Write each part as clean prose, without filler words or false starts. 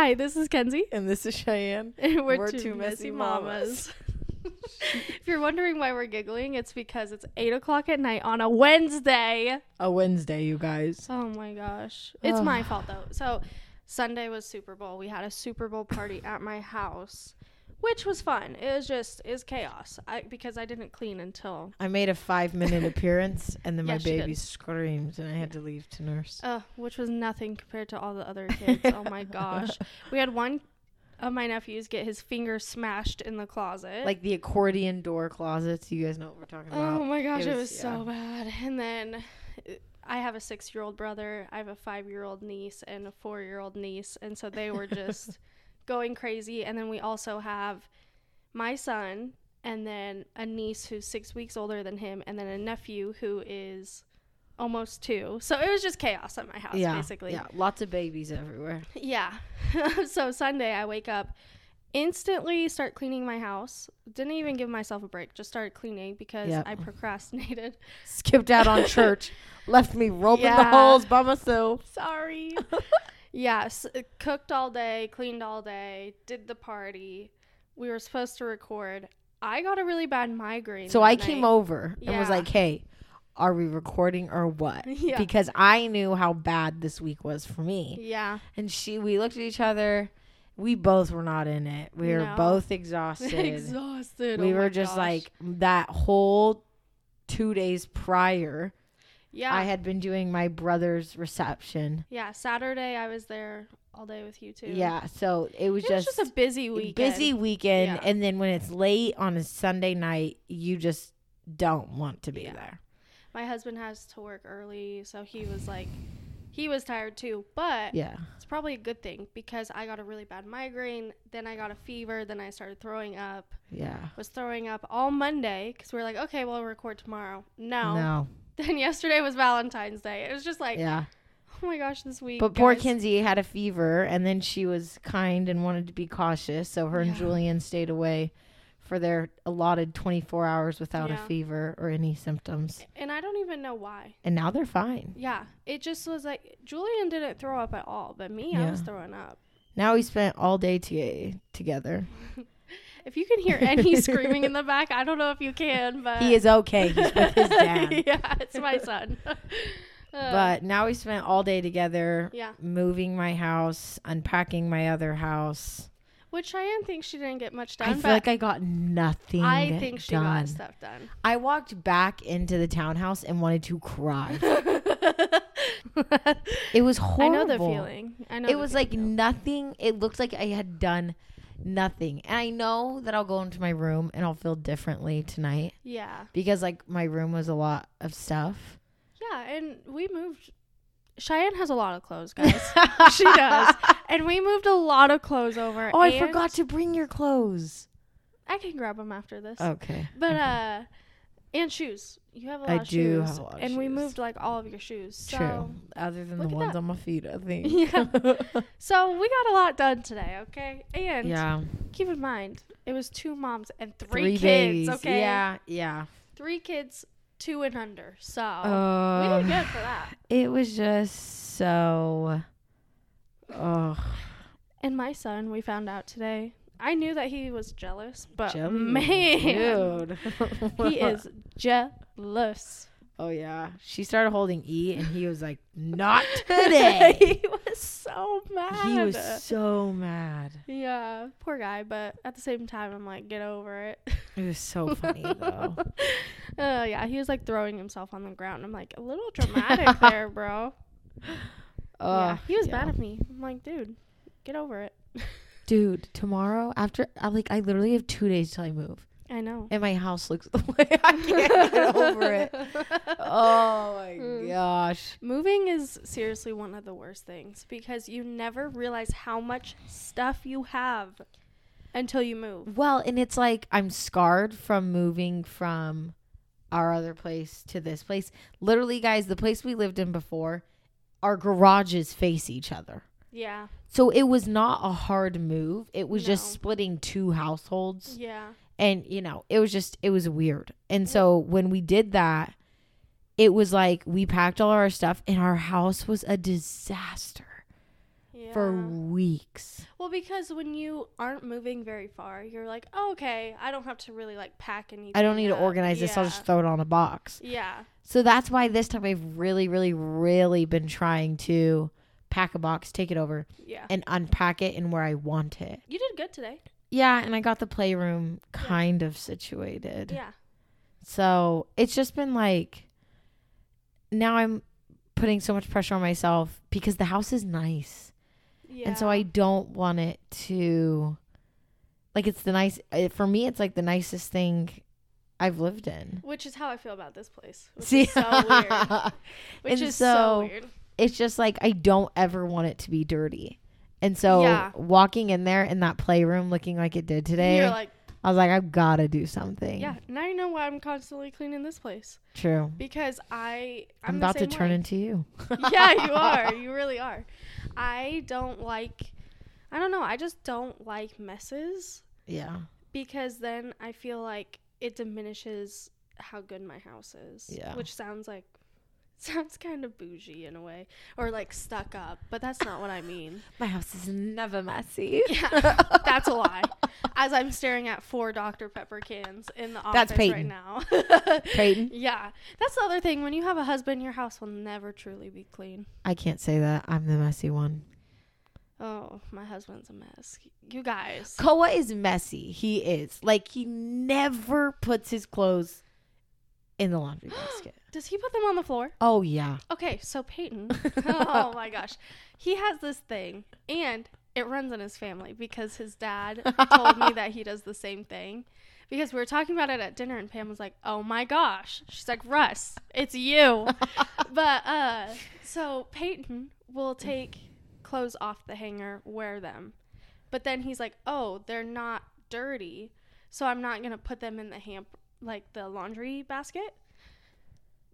Hi, this is Kenzie. And this is Cheyenne. And we're two messy mamas. If you're wondering why we're giggling, it's because it's 8 o'clock at night on a Wednesday. A Wednesday, you guys. Oh, my gosh. It's my fault, though. So, Sunday was Super Bowl. We had a Super Bowl party at my house, which was fun. It was chaos because I didn't clean until... I made a 5-minute appearance, and then my baby screamed, and I had to leave to nurse. Which was nothing compared to all the other kids. Oh, my gosh. We had one... my nephews get his finger smashed in the closet. Like the accordion door closets. You guys know what we're talking about. Oh, my gosh. It was so bad. And then I have a 6-year-old brother. I have a 5-year-old niece and a 4-year-old niece. And so they were just going crazy. And then we also have my son and then a niece who's 6 weeks older than him. And then a nephew who is... almost 2. So it was just chaos at my house, basically. Yeah, lots of babies everywhere. Yeah. So Sunday, I wake up, instantly start cleaning my house. Didn't even give myself a break. Just started cleaning because I procrastinated. Skipped out on church. Left me roaming the halls by myself. Sorry. Cooked all day, cleaned all day, did the party. We were supposed to record. I got a really bad migraine. So I came over and was like, hey... are we recording or what? Yeah. Because I knew how bad this week was for me. Yeah. And we looked at each other. We both were not in it. We were both exhausted. We were just like that whole 2 days prior. Yeah. I had been doing my brother's reception. Yeah. Saturday I was there all day with you too. Yeah. So it was just a busy weekend. Yeah. And then when it's late on a Sunday night, you just don't want to be there. My husband has to work early, so he was tired too. But it's probably a good thing because I got a really bad migraine. Then I got a fever. Then I started throwing up. Yeah. Was throwing up all Monday because we were like, okay, we'll record tomorrow. No. Then yesterday was Valentine's Day. It was just like, oh my gosh, this week. But poor Kinsey had a fever, and then she was kind and wanted to be cautious. So her and Julian stayed away for their allotted 24 hours without a fever or any symptoms. And I don't even know why. And now they're fine. Yeah. It just was like, Julian didn't throw up at all, but me, I was throwing up. Now we spent all day together. If you can hear any screaming in the back, I don't know if you can, but... He is okay. He's with his dad. Yeah, it's my son. But now we spent all day together. Yeah. Moving my house, unpacking my other house. Which Cheyenne thinks she didn't get much done. I feel like I got nothing done. I think she got stuff done. I walked back into the townhouse and wanted to cry. It was horrible. I know the feeling. Nothing. It looked like I had done nothing. And I know that I'll go into my room and I'll feel differently tonight. Yeah. Because my room was a lot of stuff. Yeah. And we moved. Cheyenne has a lot of clothes, guys. She does. And we moved a lot of clothes over. Oh, I forgot to bring your clothes. I can grab them after this. Okay. But, and shoes. You have a lot of shoes. I do have a lot of shoes. And we moved, all of your shoes. So true. Other than the ones on my feet, I think. Yeah. So we got a lot done today, okay? And keep in mind, it was 2 moms and 3 kids, babies. Okay? Yeah, yeah. 3 kids. 2 and under, so we did good for that. It was just so, And my son, we found out today. I knew that he was jealous, but man, dude, he is jealous. Oh yeah, she started holding E, and he was like, "Not today." He was so mad. Yeah, poor guy. But at the same time, I'm like, get over it. It was so funny though. He was throwing himself on the ground. I'm like, a little dramatic there, bro. He was mad at me. I'm like, dude, get over it. Dude, tomorrow after, I literally have 2 days till I move. I know. And my house looks the way I can't get over it. Oh, my gosh. Moving is seriously one of the worst things because you never realize how much stuff you have until you move. Well, and it's I'm scarred from moving from our other place to this place. Literally, guys, the place we lived in before, our garages face each other. Yeah. So it was not a hard move. It was just splitting 2 households. Yeah. And, it was weird. And so when we did that, it was we packed all our stuff and our house was a disaster. yeah. for weeks. Well, because when you aren't moving very far, you're like, oh, okay, I don't have to really like pack anything. I don't need to organize this. I'll just throw it on a box. Yeah. So that's why this time I've really, really, really been trying to pack a box, take it over, yeah. and unpack it in where I want it. You did good today. Yeah, and I got the playroom kind of situated. Yeah. So it's just been like, now I'm putting so much pressure on myself because the house is nice. Yeah. And so I don't want it to, like, it's the nice, for me, it's like the nicest thing I've lived in. Which is how I feel about this place. See? Is so weird. Which is so weird. It's just like, I don't ever want it to be dirty. And so walking in there in that playroom looking like it did today, you're like, I was like, I've got to do something. Yeah. Now you know why I'm constantly cleaning this place. True. Because I'm about to turn into you. Yeah, you are. You really are. I just don't like messes. Yeah. Because then I feel like it diminishes how good my house is. Yeah. Which sounds kind of bougie in a way, or like stuck up, but that's not what I mean. My house is never messy. Yeah, that's a lie. As I'm staring at 4 Dr. Pepper cans in the office right now. Peyton? Yeah. That's the other thing. When you have a husband, your house will never truly be clean. I can't say that. I'm the messy one. Oh, my husband's a mess. You guys. Koa is messy. He is. Like, he never puts his clothes in the laundry basket. Does he put them on the floor? Oh, yeah. Okay, so Peyton. Oh, my gosh. He has this thing, and it runs in his family because his dad told me that he does the same thing. Because we were talking about it at dinner, and Pam was like, oh, my gosh. She's like, Russ, it's you. But so Peyton will take clothes off the hanger, wear them. But then he's like, oh, they're not dirty, so I'm not going to put them in the the laundry basket.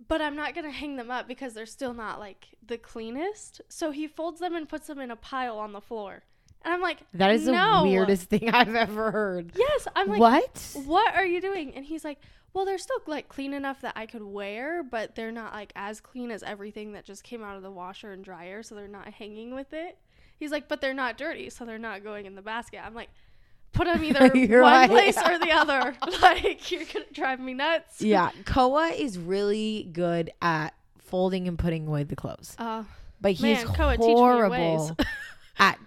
But I'm not going to hang them up because they're still not, like, the cleanest. So he folds them and puts them in a pile on the floor. And I'm like, that is the weirdest thing I've ever heard. Yes. I'm like, what are you doing? And he's like, well, they're still, like, clean enough that I could wear, but they're not, like, as clean as everything that just came out of the washer and dryer, so they're not hanging with it. He's like, but they're not dirty, so they're not going in the basket. I'm like, put them either one place or the other. Like, you're going to drive me nuts. Yeah. Koa is really good at folding and putting away the clothes. But he's horrible at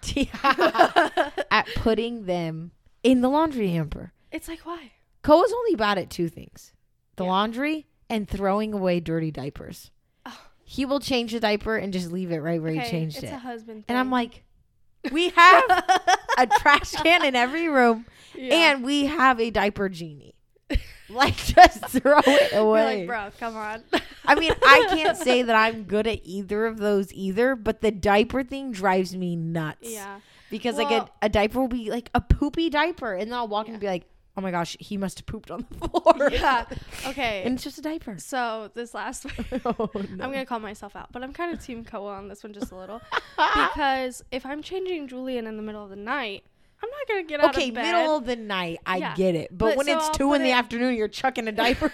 putting them in the laundry hamper. It's like, why? Koa's only bad at 2 things. The laundry and throwing away dirty diapers. Oh. He will change the diaper and just leave it right where he changed it. It's a husband thing. And I'm like, we have a trash can in every room, and we have a diaper genie. Like, just throw it away. You're like, bro, come on. I mean, I can't say that I'm good at either of those either, but the diaper thing drives me nuts. Yeah. Because, a diaper will be, like, a poopy diaper, and then I'll walk in and be like, oh, my gosh, he must have pooped on the floor. Yeah. Okay. And it's just a diaper. So this last one, I'm going to call myself out, but I'm kind of team Koa on this one just a little. Because if I'm changing Julian in the middle of the night, I'm not going to get out of bed. Okay, middle of the night, I get it. But when it's 2 in the afternoon, you're chucking a diaper.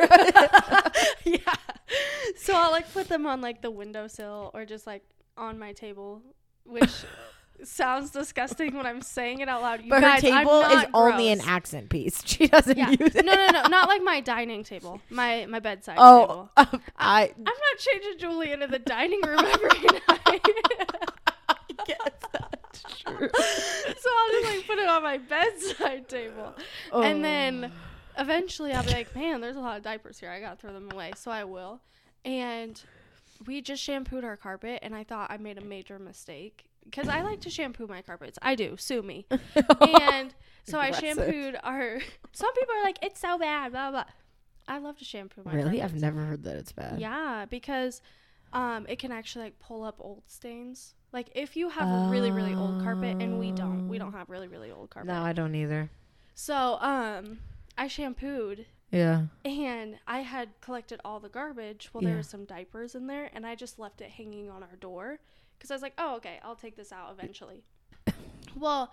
Yeah. So I'll, like, put them on, like, the windowsill or just, like, on my table, which... sounds disgusting when I'm saying it out loud. But her table is only an accent piece. She doesn't use it. No. Not like my dining table. My bedside table. I'm not changing Julian in the dining room every night. I guess that's true. So I'll just, like, put it on my bedside table. Oh. And then eventually I'll be like, man, there's a lot of diapers here. I got to throw them away. So I will. And we just shampooed our carpet, and I thought I made a major mistake. Because I like to shampoo my carpets. I do. Sue me. And so I shampooed our... Some people are like, it's so bad, blah, blah. I love to shampoo my carpets. Really? I've never heard that it's bad. Yeah, because it can actually, like, pull up old stains. Like, if you have a really, really old carpet, and we don't. We don't have really, really old carpet. No, I don't either. So I shampooed. Yeah. And I had collected all the garbage. Well, there were some diapers in there, and I just left it hanging on our door. Because I was like, oh, okay, I'll take this out eventually. Well,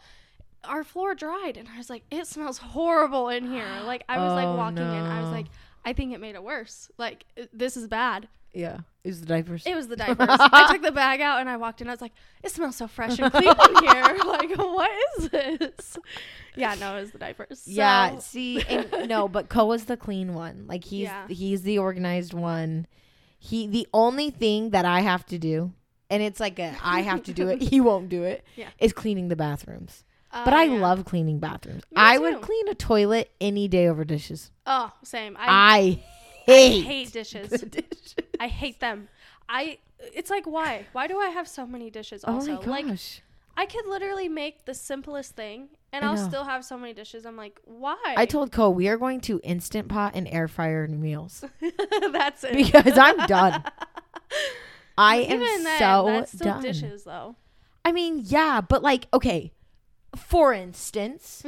our floor dried, and I was like, it smells horrible in here. Like, I was walking in. I was like, I think it made it worse. Like, this is bad. Yeah. It was the diapers. I took the bag out and I walked in. I was like, it smells so fresh and clean in here. Like, what is this? Yeah, no, it was the diapers. So. Yeah, see, and, no, but Koa's the clean one. Like, he's the organized one. The only thing that I have to do, and it's like I have to do it, he won't do it, is cleaning the bathrooms. But I love cleaning bathrooms. Me too. Would clean a toilet any day over dishes. Oh, same. I hate dishes. I hate them. It's like, why do I have so many dishes also? Oh my gosh. Like, I could literally make the simplest thing and I'll still have so many dishes. I'm like, why? I told Cole, we are going to Instant Pot and air fryer meals. That's it. Because I'm done. That's still done. Dishes though. I mean, yeah, but like, okay, for instance,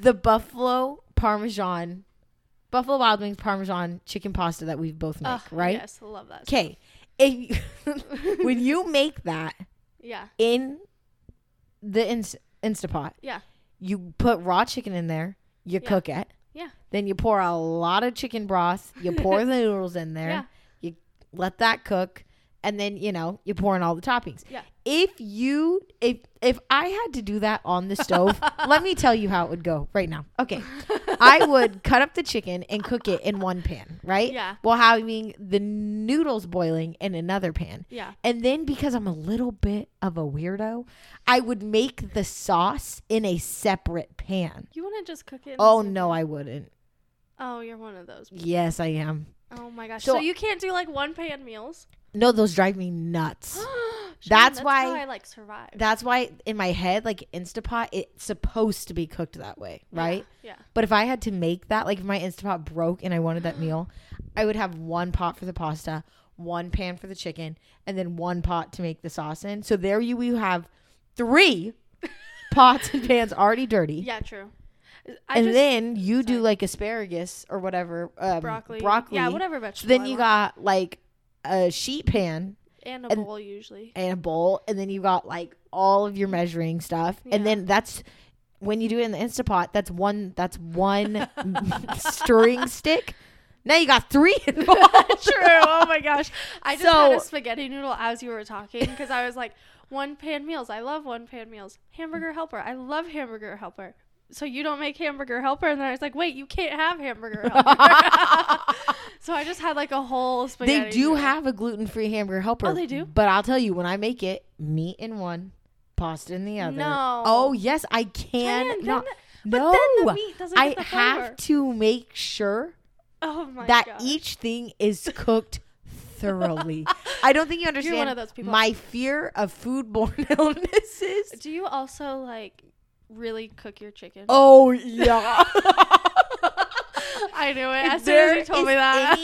the Buffalo Wild Wings Parmesan chicken pasta that we both make, right? Yes, I love that. Okay. When you make that in the Instapot, you put raw chicken in there, you cook it. Yeah. Then you pour a lot of chicken broth, you pour the noodles in there, you let that cook, and then, you pour in all the toppings. Yeah. If I had to do that on the stove, let me tell you how it would go right now. Okay. I would cut up the chicken and cook it in one pan, right? Yeah. While having the noodles boiling in another pan. Yeah. And then because I'm a little bit of a weirdo, I would make the sauce in a separate pan. You wouldn't just cook it in the same pan? I wouldn't. Oh, you're one of those people. Yes, I am. Oh, my gosh. So you can't do, like, one-pan meals? No, those drive me nuts. That's how I like survive. That's why in my head, like Instapot, it's supposed to be cooked that way, right? Yeah. But if I had to make that, like if my Instapot broke and I wanted that meal, I would have one pot for the pasta, one pan for the chicken, and then one pot to make the sauce in. So there you have three pots and pans already dirty. Yeah, true. Then you do like asparagus or whatever, broccoli, yeah, whatever vegetable. Then you got like a sheet pan. And a bowl usually. And a bowl. And then you got like all of your measuring stuff. Yeah. And then that's when you do it in the Instapot, that's one stirring stick. Now you got three involved. True. Oh my gosh. I just had a spaghetti noodle as you were talking because I was like, one pan meals. I love one pan meals. Hamburger helper. I love hamburger helper. So you don't make hamburger helper? And then I was like, wait, you can't have hamburger helper. So I just had like a whole spaghetti. They do have a gluten-free hamburger helper. Oh, they do? But I'll tell you, when I make it, meat in one, pasta in the other. No. Oh, yes, I can. No. But then the meat doesn't get the flavor. I have to make sure that each thing is cooked thoroughly. I don't think you understand. You're one of those people. My fear of foodborne illnesses. Do you also like... really cook your chicken? Oh yeah. I knew it as soon as you told me that.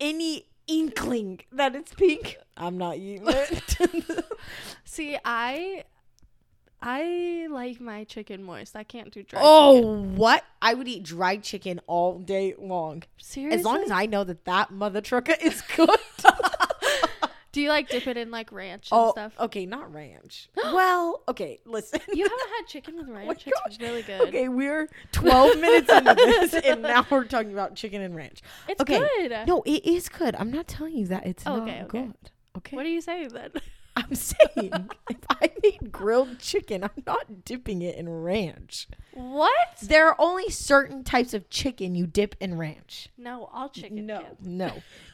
Any inkling that it's pink, I'm not eating it. See, I like my chicken moist. I can't do dry chicken. What? I would eat dried chicken all day long. Seriously? As long as I know that mother trucker is cooked. Do you like dip it in like ranch and stuff? Okay, not ranch. Well, okay, listen. You haven't had chicken with ranch? Oh, it's really good. Okay, we're 12 minutes into this and now we're talking about chicken and ranch. It's good. No, it is good. I'm not telling you that it's not good. Okay. What are you saying then? I'm saying if I need grilled chicken, I'm not dipping it in ranch. What? There are only certain types of chicken you dip in ranch. No, all chicken. No.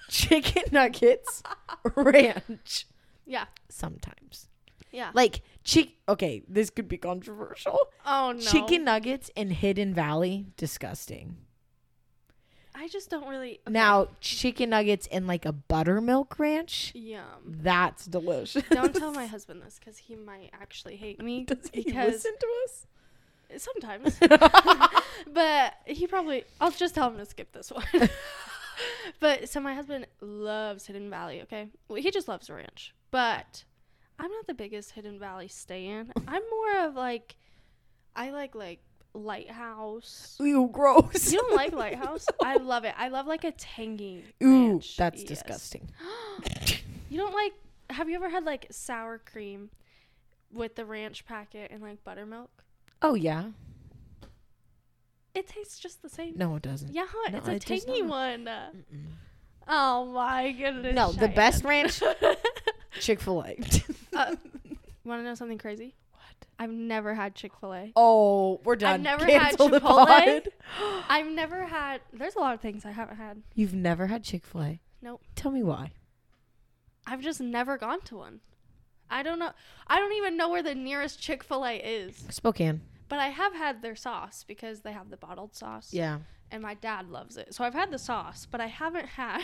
Chicken nuggets, ranch. Yeah. Sometimes. Yeah. Like, okay, this could be controversial. Oh, no. Chicken nuggets in Hidden Valley, disgusting. I just don't really. Okay. Now, chicken nuggets in like a buttermilk ranch. Yum. That's delicious. Don't tell my husband this because he might actually hate me. Does he listen to us? Sometimes. But he probably. I'll just tell him to skip this one. But so my husband loves Hidden Valley, okay? Well, he just loves ranch. But I'm not the biggest Hidden Valley stay-in. I'm more of like, I like Lighthouse. Ew, gross. You don't like Lighthouse? No. I love it. I love like a tangy ranch. Ooh, that's disgusting. You don't like, have you ever had like sour cream with the ranch packet and like buttermilk? Oh, yeah. It tastes just the same. No, it doesn't. Yeah, no, it's a tangy one. Mm-mm. Oh, my goodness. No, Cheyenne. The best ranch, Chick-fil-A. Want to know something crazy? What? I've never had Chick-fil-A. Oh, we're done. I've never had Chipotle. I've never had... There's a lot of things I haven't had. You've never had Chick-fil-A? Nope. Tell me why. I've just never gone to one. I don't know. I don't even know where the nearest Chick-fil-A is. Spokane. But I have had their sauce because they have the bottled sauce. Yeah. And my dad loves it. So I've had the sauce, but I haven't had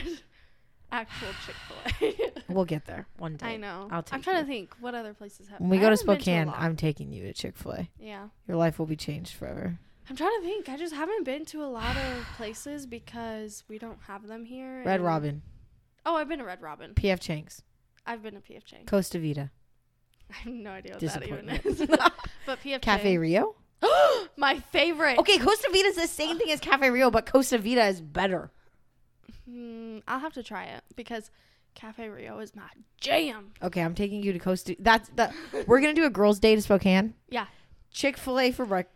actual Chick-fil-A. We'll get there one day. I know. I'm trying to think what other places have. When we go to Spokane, I'm taking you to Chick-fil-A. Yeah. Your life will be changed forever. I'm trying to think. I just haven't been to a lot of places because we don't have them here. Red Robin. Oh, I've been to Red Robin. Pf Chang's. I've been to Pf Chang's. Costa Vida. I have no idea what that even is. But Pf Cafe Rio. My favorite. Okay, Costa Vida is the same thing as Cafe Rio, but Costa Vida is better. I'll have to try it because Cafe Rio is my jam. Okay, I'm taking you to Costa. That's that. We're gonna do a girls' day to Spokane. Yeah. Chick-fil-A for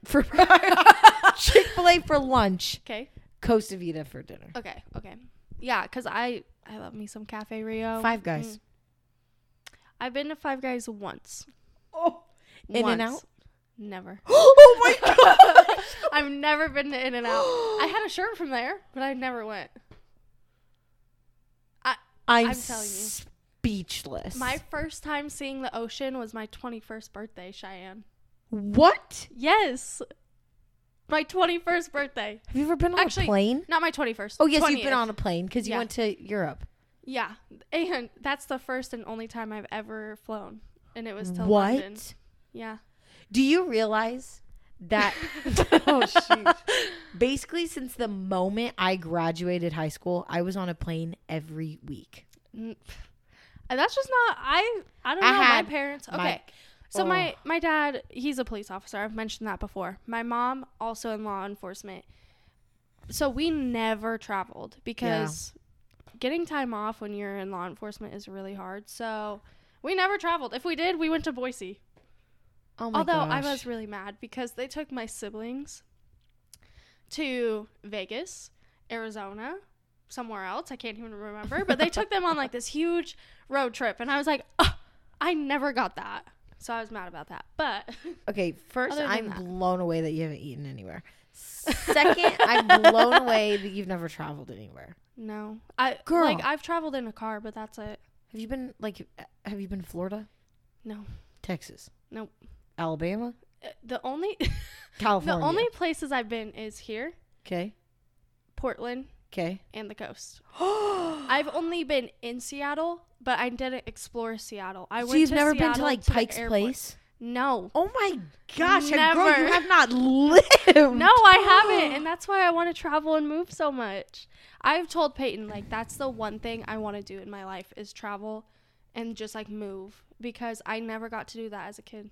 Chick-fil-A for lunch. Okay. Costa Vida for dinner. Okay. Okay. Yeah, because I love me some Cafe Rio. Five Guys. I've been to Five Guys once. Oh, In-N-Out? Never. Oh my god! I've never been to In-N-Out. I had a shirt from there, but I never went. I'm telling you, speechless. My first time seeing the ocean was my 21st birthday, Cheyenne. What? Yes. My 21st birthday. Have you ever been on a plane? Not my 21st. Oh, yes, 20th. You've been on a plane because you went to Europe. Yeah. And that's the first and only time I've ever flown. And it was to London. What? Yeah. Do you realize that? Oh, shoot. Basically, since the moment I graduated high school, I was on a plane every week. And that's just not... I don't know. My parents... Okay. So my dad, he's a police officer. I've mentioned that before. My mom, also in law enforcement. So we never traveled because getting time off when you're in law enforcement is really hard. So we never traveled. If we did, we went to Boise. Oh my gosh. Although I was really mad because they took my siblings to Vegas, Arizona, somewhere else. I can't even remember. But they took them on like this huge road trip. And I was like, oh, I never got that. So I was mad about that. But okay, first, I'm blown away that you haven't eaten anywhere. Second, I'm blown away that you've never traveled anywhere. No. Girl. Like, I've traveled in a car, but that's it. Have you been to Florida? No. Texas? Nope. Alabama? California. The only places I've been is here. Okay. Portland. Okay. And the coast. I've only been in Seattle, but I didn't explore Seattle. So you've never been to like Pike's Place? No. Oh my gosh. Never. Girl, you have not lived. No, I haven't. And that's why I want to travel and move so much. I've told Peyton, like, that's the one thing I want to do in my life is travel and just like move because I never got to do that as a kid.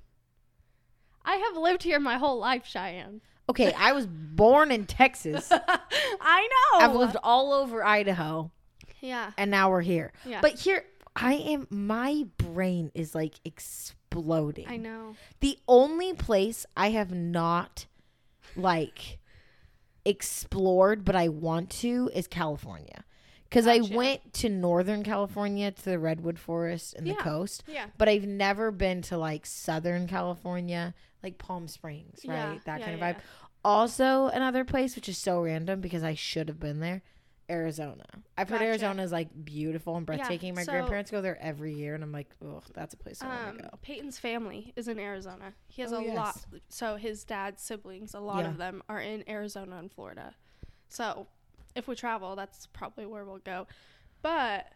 I have lived here my whole life, Cheyenne. Okay, I was born in Texas. I know. I've lived all over Idaho. Yeah. And now we're here. Yeah. But here, my brain is like exploding. I know. The only place I have not like explored, but I want to, is California. Because I went to Northern California to the Redwood Forest and the coast. Yeah. But I've never been to like Southern California, like Palm Springs, right? Yeah. That kind of vibe. Also, another place, which is so random because I should have been there, Arizona. I've heard Arizona is like beautiful and breathtaking. My grandparents go there every year, and I'm like, oh, that's a place I want to go. Peyton's family is in Arizona. He has lot. So his dad's siblings, a lot of them are in Arizona and Florida. So if we travel, that's probably where we'll go. But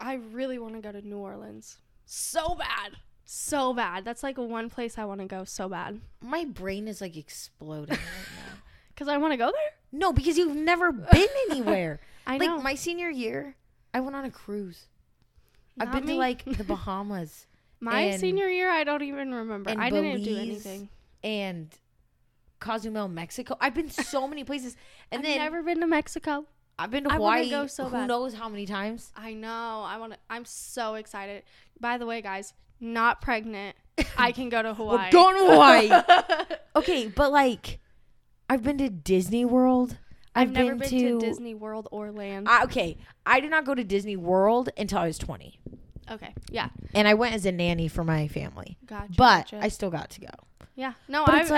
I really want to go to New Orleans. So bad. So bad. That's like one place I want to go so bad. My brain is like exploding right now. Because I want to go there? No, because you've never been anywhere. I know. Like my senior year, I went on a cruise. I've been to like the Bahamas. My senior year, I don't even remember. I didn't do anything. And Cozumel, Mexico. I've been so many places. And I've never been to Mexico. I've been to Hawaii. Go so bad. Who knows how many times? I know. I'm so excited. By the way, guys, not pregnant. I can go to Hawaii. We're going to Hawaii. Okay, but like I've been to Disney World. I've never been to Disney World or Land. Okay. I did not go to Disney World until I was 20. Okay. Yeah. And I went as a nanny for my family. Gotcha. But I still got to go. Yeah. No, I haven't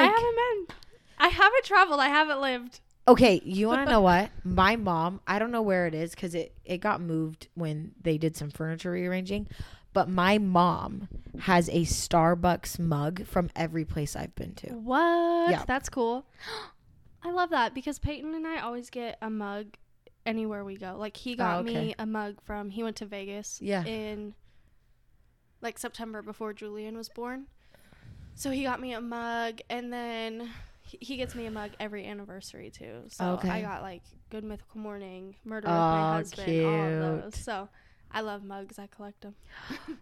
been. I haven't traveled. I haven't lived. Okay. You want to know what? My mom, I don't know where it is because it got moved when they did some furniture rearranging. But my mom has a Starbucks mug from every place I've been to. What? Yeah. That's cool. I love that because Peyton and I always get a mug anywhere we go. Like, he got me a mug from, he went to Vegas in like September before Julian was born. So he got me a mug, and then he gets me a mug every anniversary too. So I got like Good Mythical Morning, Murder with My Husband, all of those. So I love mugs. I collect them.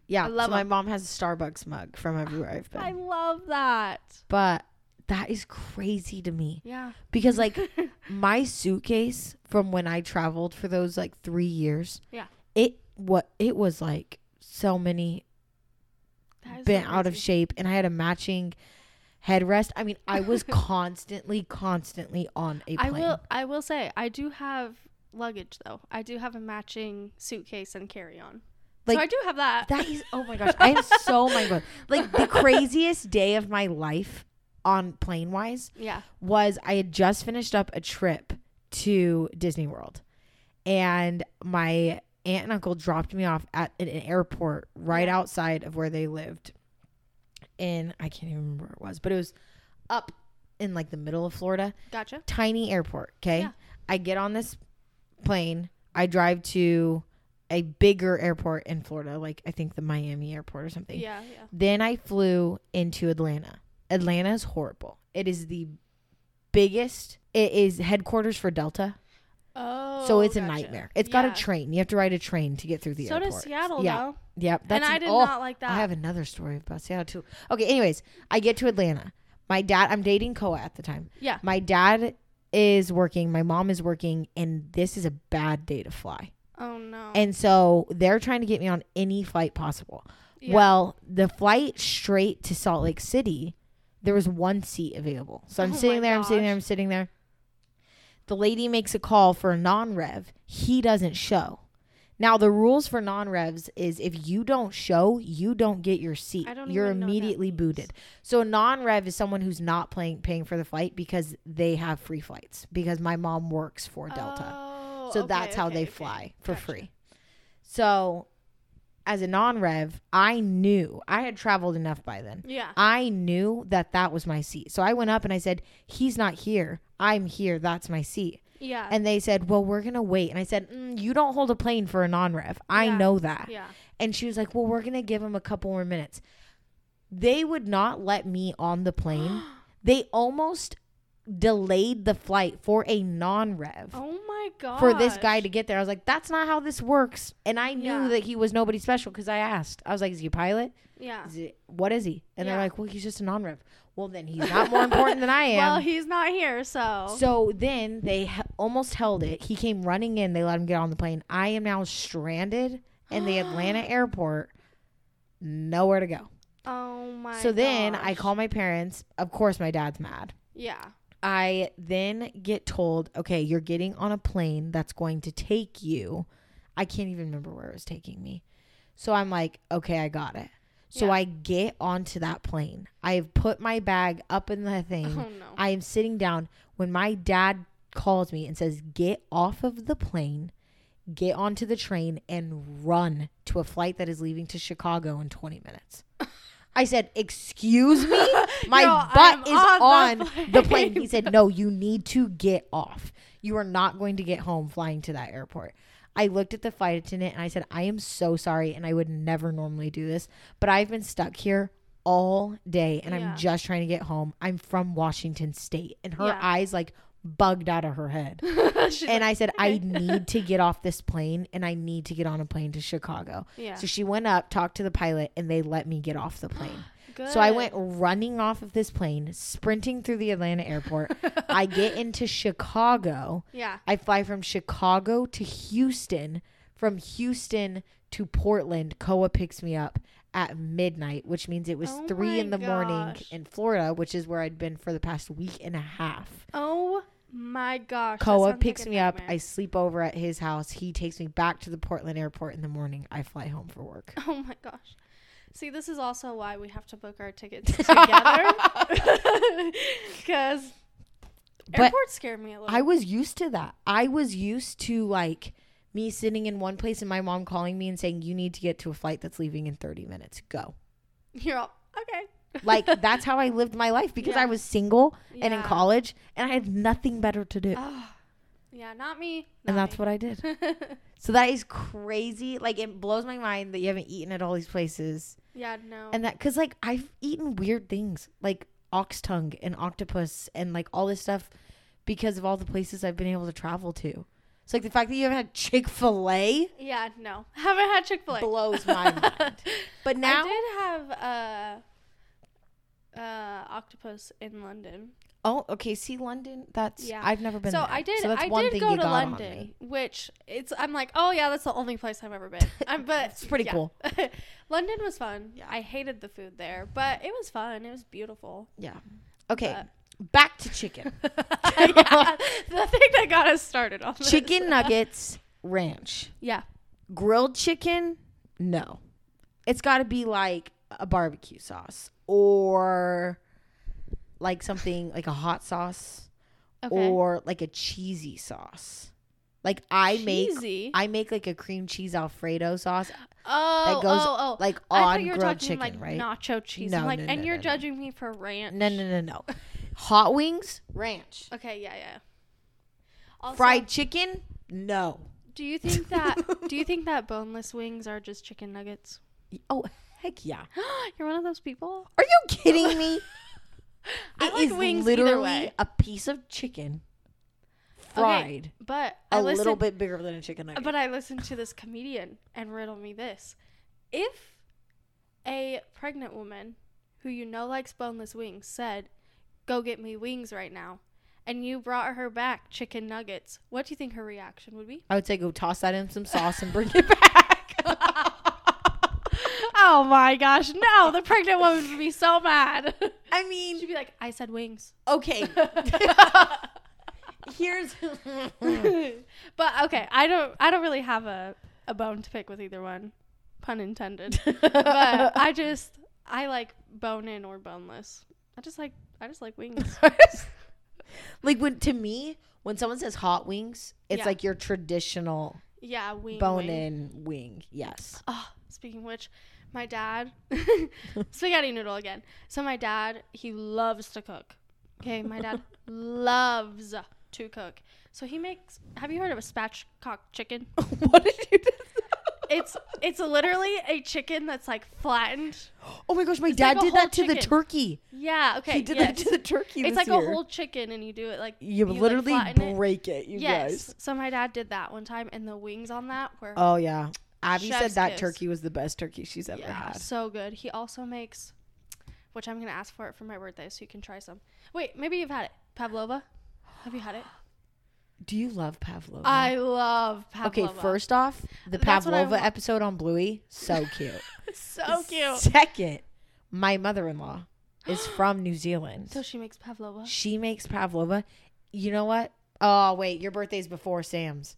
Yeah. I love my mom has a Starbucks mug from everywhere I've been. I love that. But that is crazy to me. Yeah. Because, like, my suitcase from when I traveled for those, like, 3 years. Yeah. It was, like, so many bent out of shape. And I had a matching headrest. I mean, I was constantly on a plane. I will say, I do have luggage, though. I do have a matching suitcase and carry-on. Like, so I do have that. That is, oh, my gosh. I am so, my God. Like, the craziest day of my life on plane wise was I had just finished up a trip to Disney World, and my aunt and uncle dropped me off at an airport right outside of where they lived, and I can't even remember where it was, but it was up in like the middle of Florida. Gotcha. Tiny airport. Okay. Yeah. I get on this plane, I drive to a bigger airport in Florida, like I think the Miami airport or something. Yeah. Then I flew into Atlanta. Atlanta is horrible. It is the biggest. It is headquarters for Delta. Oh, so it's a nightmare. It's got a train. You have to ride a train to get through the airport. So does Seattle, though. Yep. That's I did not like that. I have another story about Seattle, too. Okay, anyways, I get to Atlanta. My dad, I'm dating Koa at the time. Yeah. My dad is working. My mom is working. And this is a bad day to fly. Oh, no. And so they're trying to get me on any flight possible. Yeah. Well, the flight straight to Salt Lake City, there was one seat available. So I'm sitting there, I'm sitting there, I'm sitting there. The lady makes a call for a non-rev. He doesn't show. Now, the rules for non-revs is if you don't show, you don't get your seat. You're immediately booted. So a non-rev is someone who's not paying for the flight because they have free flights. Because my mom works for Delta. Oh, so that's how they fly for free. So as a non-rev, I knew. I had traveled enough by then. Yeah. I knew that was my seat. So I went up and I said, he's not here. I'm here. That's my seat. Yeah. And they said, well, we're going to wait. And I said, you don't hold a plane for a non-rev. I know that. Yeah. And she was like, well, we're going to give him a couple more minutes. They would not let me on the plane. They almost delayed the flight for a non-rev. Oh my god! For this guy to get there. I was like, that's not how this works. And I knew that he was nobody special because I asked. I was like, is he a pilot? Yeah. What is he? And they're like, well, he's just a non-rev. Well, then he's not more important than I am. Well, he's not here, so. So then they almost held it. He came running in. They let him get on the plane. I am now stranded in the Atlanta airport. Nowhere to go. Oh my god. So then I call my parents. Of course, my dad's mad. Yeah. I then get told, okay, you're getting on a plane that's going to take you. I can't even remember where it was taking me. So I'm like, okay, I got it. So I get onto that plane. I have put my bag up in the thing. Oh, no. I am sitting down when my dad calls me and says, get off of the plane, get onto the train, and run to a flight that is leaving to Chicago in 20 minutes. I said, excuse me? My butt is on the plane. He said, no, you need to get off. You are not going to get home flying to that airport. I looked at the flight attendant and I said, I am so sorry, and I would never normally do this, but I've been stuck here all day and I'm just trying to get home. I'm from Washington State. And her eyes like bugged out of her head. And I said, I need to get off this plane and I need to get on a plane to Chicago. Yeah. So she went up, talked to the pilot, and they let me get off the plane. So I went running off of this plane, sprinting through the Atlanta airport. I get into Chicago. Yeah. I fly from Chicago to Houston. From Houston to Portland, Koa picks me up at midnight, which means it was 3 in the morning in Florida, which is where I'd been for the past week and a half. Oh my gosh. Koa picks me up. I sleep over at his house. He takes me back to the Portland airport in the morning. I fly home for work. Oh my gosh. See, this is also why we have to book our tickets together. Because airports scared me a little. I was used to that. I was used to, like, me sitting in one place and my mom calling me and saying, you need to get to a flight that's leaving in 30 minutes. Go. You're all, okay. Like, that's how I lived my life because I was single and in college and I had nothing better to do. Oh, yeah, not me. And that's what I did. So that is crazy. Like, it blows my mind that you haven't eaten at all these places. Yeah, no. And that, because, like, I've eaten weird things, like ox tongue and octopus and, like, all this stuff because of all the places I've been able to travel to. So, like, the fact that you haven't had Chick-fil-A. Yeah, no. Haven't had Chick-fil-A. Blows my mind. But now. I did have octopus in London. Oh, okay. See, London, that's. Yeah. I've never been there. So, I did. So that's one thing you got on me. I did go to London, which it's. I'm like, oh, yeah, that's the only place I've ever been. But it's pretty cool. London was fun. Yeah. I hated the food there, but it was fun. It was beautiful. Yeah. Okay. But, back to chicken. Yeah, the thing that got us started on this. Chicken nuggets, ranch. Yeah. Grilled chicken, no. It's got to be like a barbecue sauce or like something like a hot sauce or like a cheesy sauce. Like I make like a cream cheese Alfredo sauce that goes like on grilled chicken, like, right? Nacho cheese. No, like, no, and you're judging me for ranch. No. Hot wings, ranch. Okay, yeah. Also, fried chicken, no. Do you think that boneless wings are just chicken nuggets? Oh, heck yeah. You're one of those people? Are you kidding me? I like wings either way. It is literally a piece of chicken. Fried, okay, but little bit bigger than a chicken nugget. But I listened to this comedian and riddle me this. If a pregnant woman who you know likes boneless wings said, go get me wings right now, and you brought her back chicken nuggets, what do you think her reaction would be? I would say go toss that in some sauce and bring it back. Oh my gosh, no, the pregnant woman would be so mad. I mean. She'd be like, I said wings. Okay. Here's but okay, I don't really have a bone to pick with either one, pun intended. But I like bone in or boneless. I just like wings. Like, when someone says hot wings, it's like your traditional bone in wing. Yes. Oh, speaking of which, my dad spaghetti noodle again. So my dad, he loves to cook. Okay, my dad loves to cook. So he makes, have you heard of a spatchcock chicken? What did you do? It's literally a chicken that's like flattened. Oh my gosh, my dad did that to the turkey. Yeah, okay. He did that to the turkey. It's like a whole chicken and you do it like you literally break it, you guys. So my dad did that one time and the wings on that were oh yeah. Abby said that turkey was the best turkey she's ever had. So good. He also makes, which I'm going to ask for it for my birthday so you can try some. Wait, maybe you've had it. Pavlova? Have you had it? Do you love Pavlova? I love Pavlova. Okay, first off, the Pavlova episode on Bluey, so cute. So cute. Second, my mother-in-law is from New Zealand. So she makes Pavlova? She makes Pavlova. You know what? Oh, wait, your birthday's before Sam's.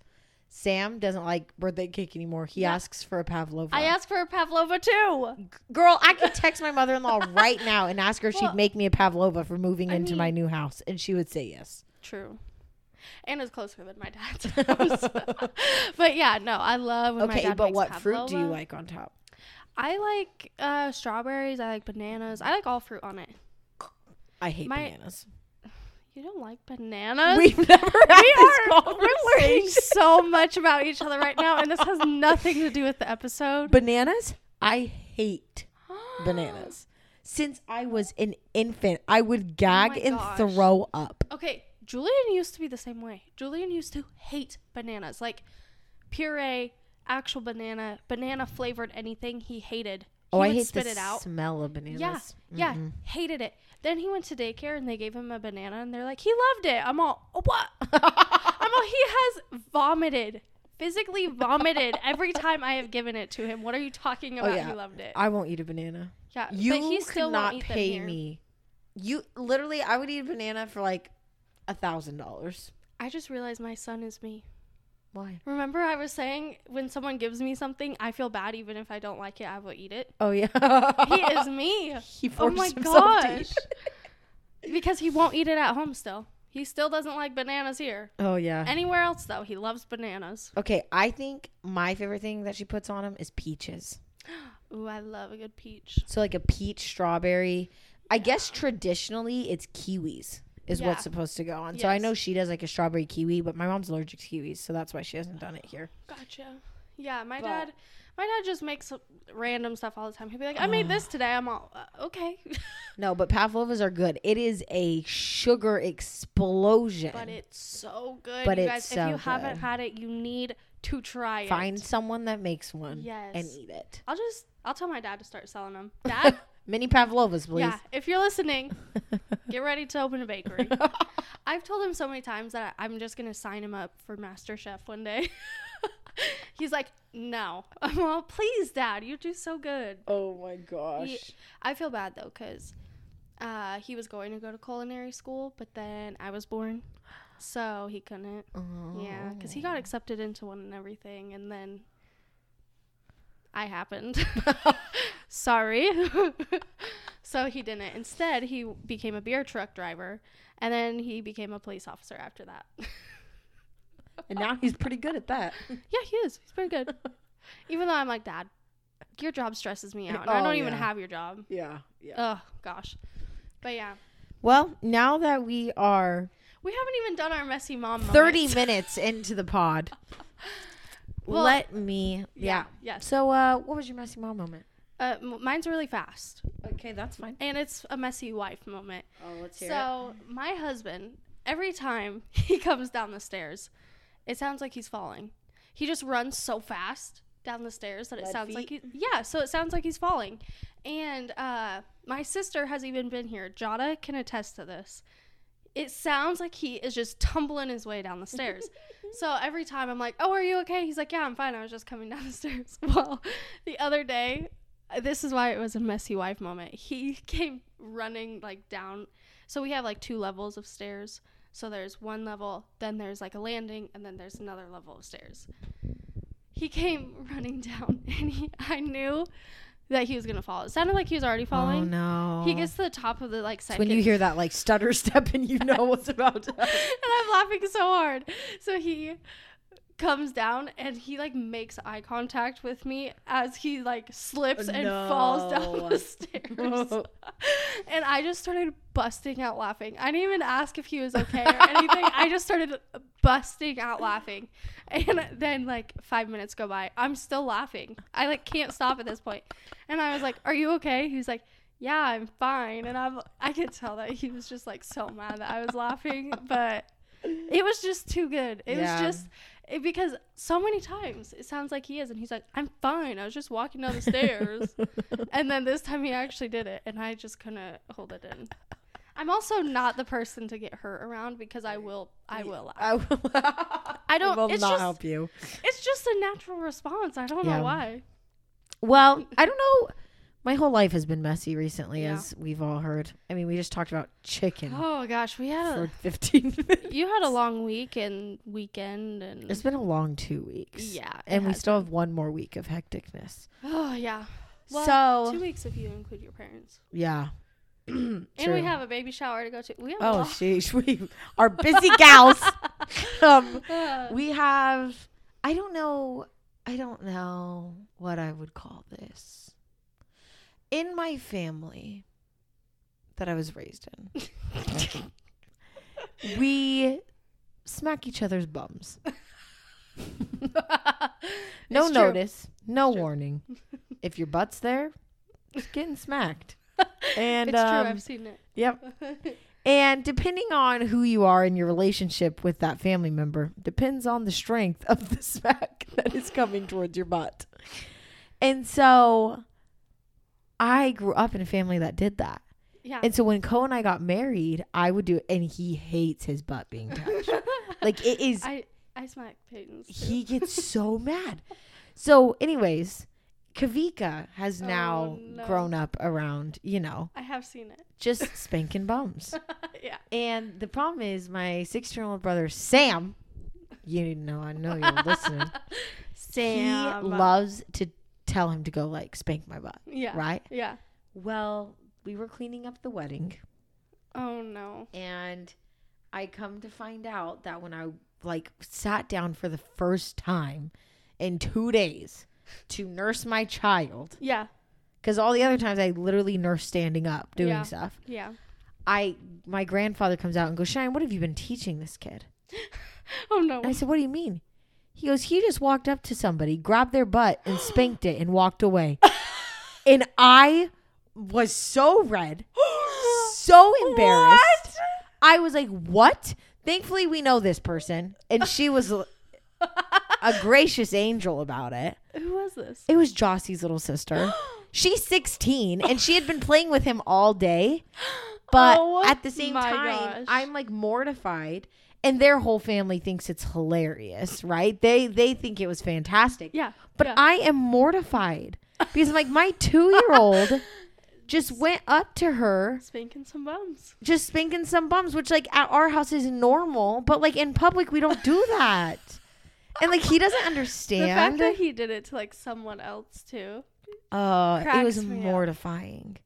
Sam doesn't like birthday cake anymore. He asks for a Pavlova. I asked for a Pavlova too. Girl, I could text my mother-in-law right now and ask her if she'd make me a Pavlova for moving into my new house. And she would say yes. True. And it's closer than my dad's house. But yeah, no, I love when my dad makes what Pavlova. Fruit do you like on top? I like strawberries. I like bananas. I like all fruit on it. I hate bananas. You don't like bananas? We've never had this conversation. We're learning so much about each other right now, and this has nothing to do with the episode. Bananas? I hate bananas. Since I was an infant, I would gag and throw up. Okay, Julian used to be the same way. Julian used to hate bananas. Like puree, actual banana flavored anything he hated. Oh, I hate the smell of bananas. Yeah, yeah, hated it. Then he went to daycare and they gave him a banana and they're like, he loved it. I'm all, what? I'm all, he has vomited physically vomited every time I have given it to him. What are you talking about? Oh, yeah. He loved it. I won't eat a banana. Yeah, you but he still could not won't eat pay them here. Me. You literally, I would eat a banana for like $1,000. I just realized my son is me. Why? Remember I was saying when someone gives me something, I feel bad even if I don't like it. I will eat it. Oh yeah, he is me. He forced himself to eat it. Because he won't eat it at home still. He still doesn't like bananas here. Oh, yeah. Anywhere else, though, he loves bananas. Okay, I think my favorite thing that she puts on him is peaches. Ooh, I love a good peach. So, like a peach, strawberry. Yeah. I guess traditionally it's kiwis is what's supposed to go on. Yes. So, I know she does like a strawberry kiwi, but my mom's allergic to kiwis, so that's why she hasn't done it here. Gotcha. Yeah, my dad just makes random stuff all the time. He'll be like, I made this today. I'm all, okay. No, but Pavlovas are good. It is a sugar explosion. But it's so good. But you guys, if you haven't had it, you need to try it. Find someone that makes one and eat it. I'll tell my dad to start selling them. Dad? Mini Pavlovas, please. Yeah, if you're listening, get ready to open a bakery. I've told him so many times that I'm just going to sign him up for MasterChef one day. He's like, no. Well, please, Dad. You do so good. Oh, my gosh. I feel bad, though, because he was going to go to culinary school, but then I was born, so he couldn't. Oh. Yeah, because he got accepted into one and everything, and then I happened. Sorry. So he didn't. Instead, he became a beer truck driver, and then he became a police officer after that. And now he's pretty good at that. Yeah, he is. He's pretty good. Even though I'm like, Dad, your job stresses me out. And I don't even have your job. Yeah. Yeah. Oh, gosh. But yeah. Well, now that we are... We haven't even done our messy mom 30 minutes into the pod. Well, Yeah. So what was your messy mom moment? Mine's really fast. Okay, that's fine. And it's a messy wife moment. Oh, let's hear it. So my husband, every time he comes down the stairs... It sounds like he's falling. He just runs so fast down the stairs that it sounds like he's falling. And my sister has even been here. Jada can attest to this. It sounds like he is just tumbling his way down the stairs. So every time I'm like, oh, are you okay? He's like, yeah, I'm fine. I was just coming down the stairs. Well, the other day, this is why it was a messy wife moment. He came running like down. So we have like 2 levels of stairs. So there's one level, then there's like a landing, and then there's another level of stairs. He came running down, and I knew that he was going to fall. It sounded like he was already falling. Oh, no. He gets to the top of the like second. So when you hear that like stutter step and you know what's about to happen. And I'm laughing so hard. So he comes down, and he like makes eye contact with me as he like slips and falls down the stairs. And I just started busting out laughing. I didn't even ask if he was okay or anything. I just started busting out laughing. And then like 5 minutes go by. I'm still laughing. I like can't stop at this point. And I was like, are you okay? He was like, yeah, I'm fine. And I could tell that he was just like so mad that I was laughing, but it was just too good. Because so many times it sounds like he is, and he's like, I'm fine, I was just walking down the stairs. And then this time he actually did it, and I just couldn't hold it in. I'm also not the person to get hurt around because I will laugh. I don't, it will it's not just, help you. It's just a natural response. I don't know why. Well, I don't know. My whole life has been messy recently, as we've all heard. I mean, we just talked about chicken. Oh, gosh. We had for 15 minutes. You had a long week and weekend. And it's been a long 2 weeks. Yeah. And we still have one more week of hecticness. Oh, yeah. Well, so 2 weeks if you include your parents. Yeah. And we have a baby shower to go to. We have a lot. Sheesh. We are busy gals. We have, I don't know what I would call this. In my family that I was raised in, we smack each other's bums. No notice, no warning. If your butt's there, it's getting smacked. And it's true, I've seen it. Yep. And depending on who you are in your relationship with that family member, depends on the strength of the smack that is coming towards your butt. And so... I grew up in a family that did that. Yeah. And so when Koa and I got married, I would do it, and he hates his butt being touched. Like, it is I smacked Peyton's too. He gets so mad. So anyways, Kavika has grown up around, you know. I have seen it. Just spanking bums. Yeah. And the problem is my 6-year-old brother, Sam, you know, I know you're listening. Sam. He loves to tell him to go, like, spank my butt. Yeah. Right? Yeah. Well, we were cleaning up the wedding. Oh, no. And I come to find out that when I, like, sat down for the first time in 2 days... to nurse my child. Yeah. Because all the other times I literally nursed standing up doing stuff. Yeah. My grandfather comes out and goes, Cheyenne, what have you been teaching this kid? Oh, no. And I said, what do you mean? He goes, he just walked up to somebody, grabbed their butt and spanked it and walked away. And I was so red, so embarrassed. What? I was like, what? Thankfully, we know this person. And she was... a gracious angel about it. Who was this? It was Jossie's little sister. She's 16 and she had been playing with him all day. But at the same time, gosh. I'm like mortified. And their whole family thinks it's hilarious, right? They think it was fantastic. Yeah. But I am mortified because I'm like, my 2-year-old just went up to her. Spanking some bums. Just spanking some bums, which like at our house is normal. But like in public, we don't do that. And, like, he doesn't understand. The fact that he did it to, like, someone else, too. It was mortifying.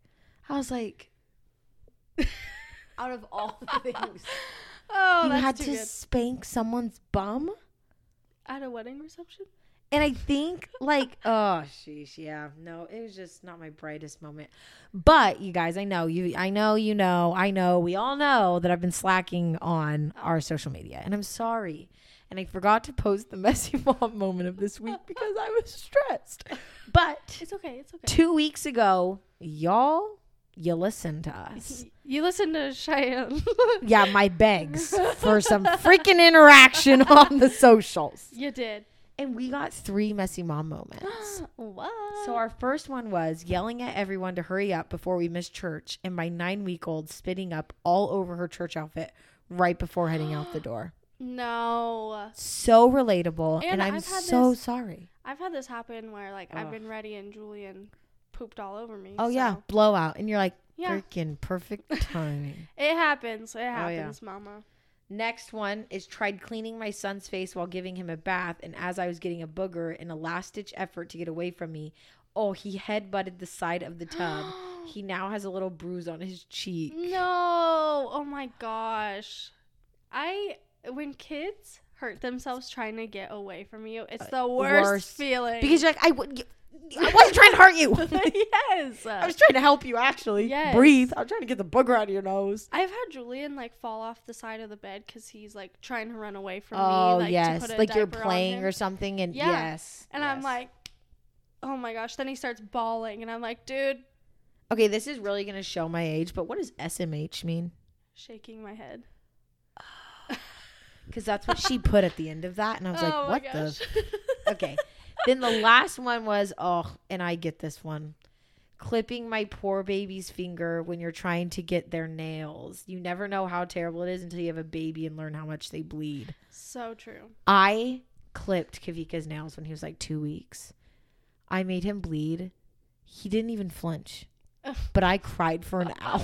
Up. I was like, out of all the things. Oh, you had to spank someone's bum? At a wedding reception? And I think, like, oh, sheesh, yeah. No, it was just not my brightest moment. But, you guys, I know, we all know that I've been slacking on our social media. And I'm sorry. And I forgot to post the messy mom moment of this week because I was stressed. But it's okay. It's okay. 2 weeks ago, y'all, you listened to us. You listened to Cheyenne. Yeah, my begs for some freaking interaction on the socials. You did. And we got 3 messy mom moments. What? So our first one was yelling at everyone to hurry up before we missed church. And my 9-week-old spitting up all over her church outfit right before heading out the door. No. So relatable. And I'm so sorry. I've had this happen where, like, I've been ready and Julian pooped all over me. Oh, so. Yeah. Blowout. And you're like, freaking perfect timing. It happens. It happens, mama. Next one is tried cleaning my son's face while giving him a bath. And as I was getting a booger in a last-ditch effort to get away from me, he head-butted the side of the tub. He now has a little bruise on his cheek. No. Oh, my gosh. When kids hurt themselves trying to get away from you, it's the worst feeling. Because you're like, I wasn't trying to hurt you. Yes. I was trying to help you, actually. Yes. Breathe. I'm trying to get the booger out of your nose. I've had Julian, like, fall off the side of the bed because he's, like, trying to run away from me. Like, yes. To put a like you're playing or something. And yes. And I'm like, oh, my gosh. Then he starts bawling. And I'm like, dude. Okay, this is really going to show my age, but what does SMH mean? Shaking my head. Because that's what she put at the end of that. And I was like, what the? Okay. Then the last one was, and I get this one. Clipping my poor baby's finger when you're trying to get their nails. You never know how terrible it is until you have a baby and learn how much they bleed. So true. I clipped Kavika's nails when he was like 2 weeks. I made him bleed. He didn't even flinch. But I cried for an hour. I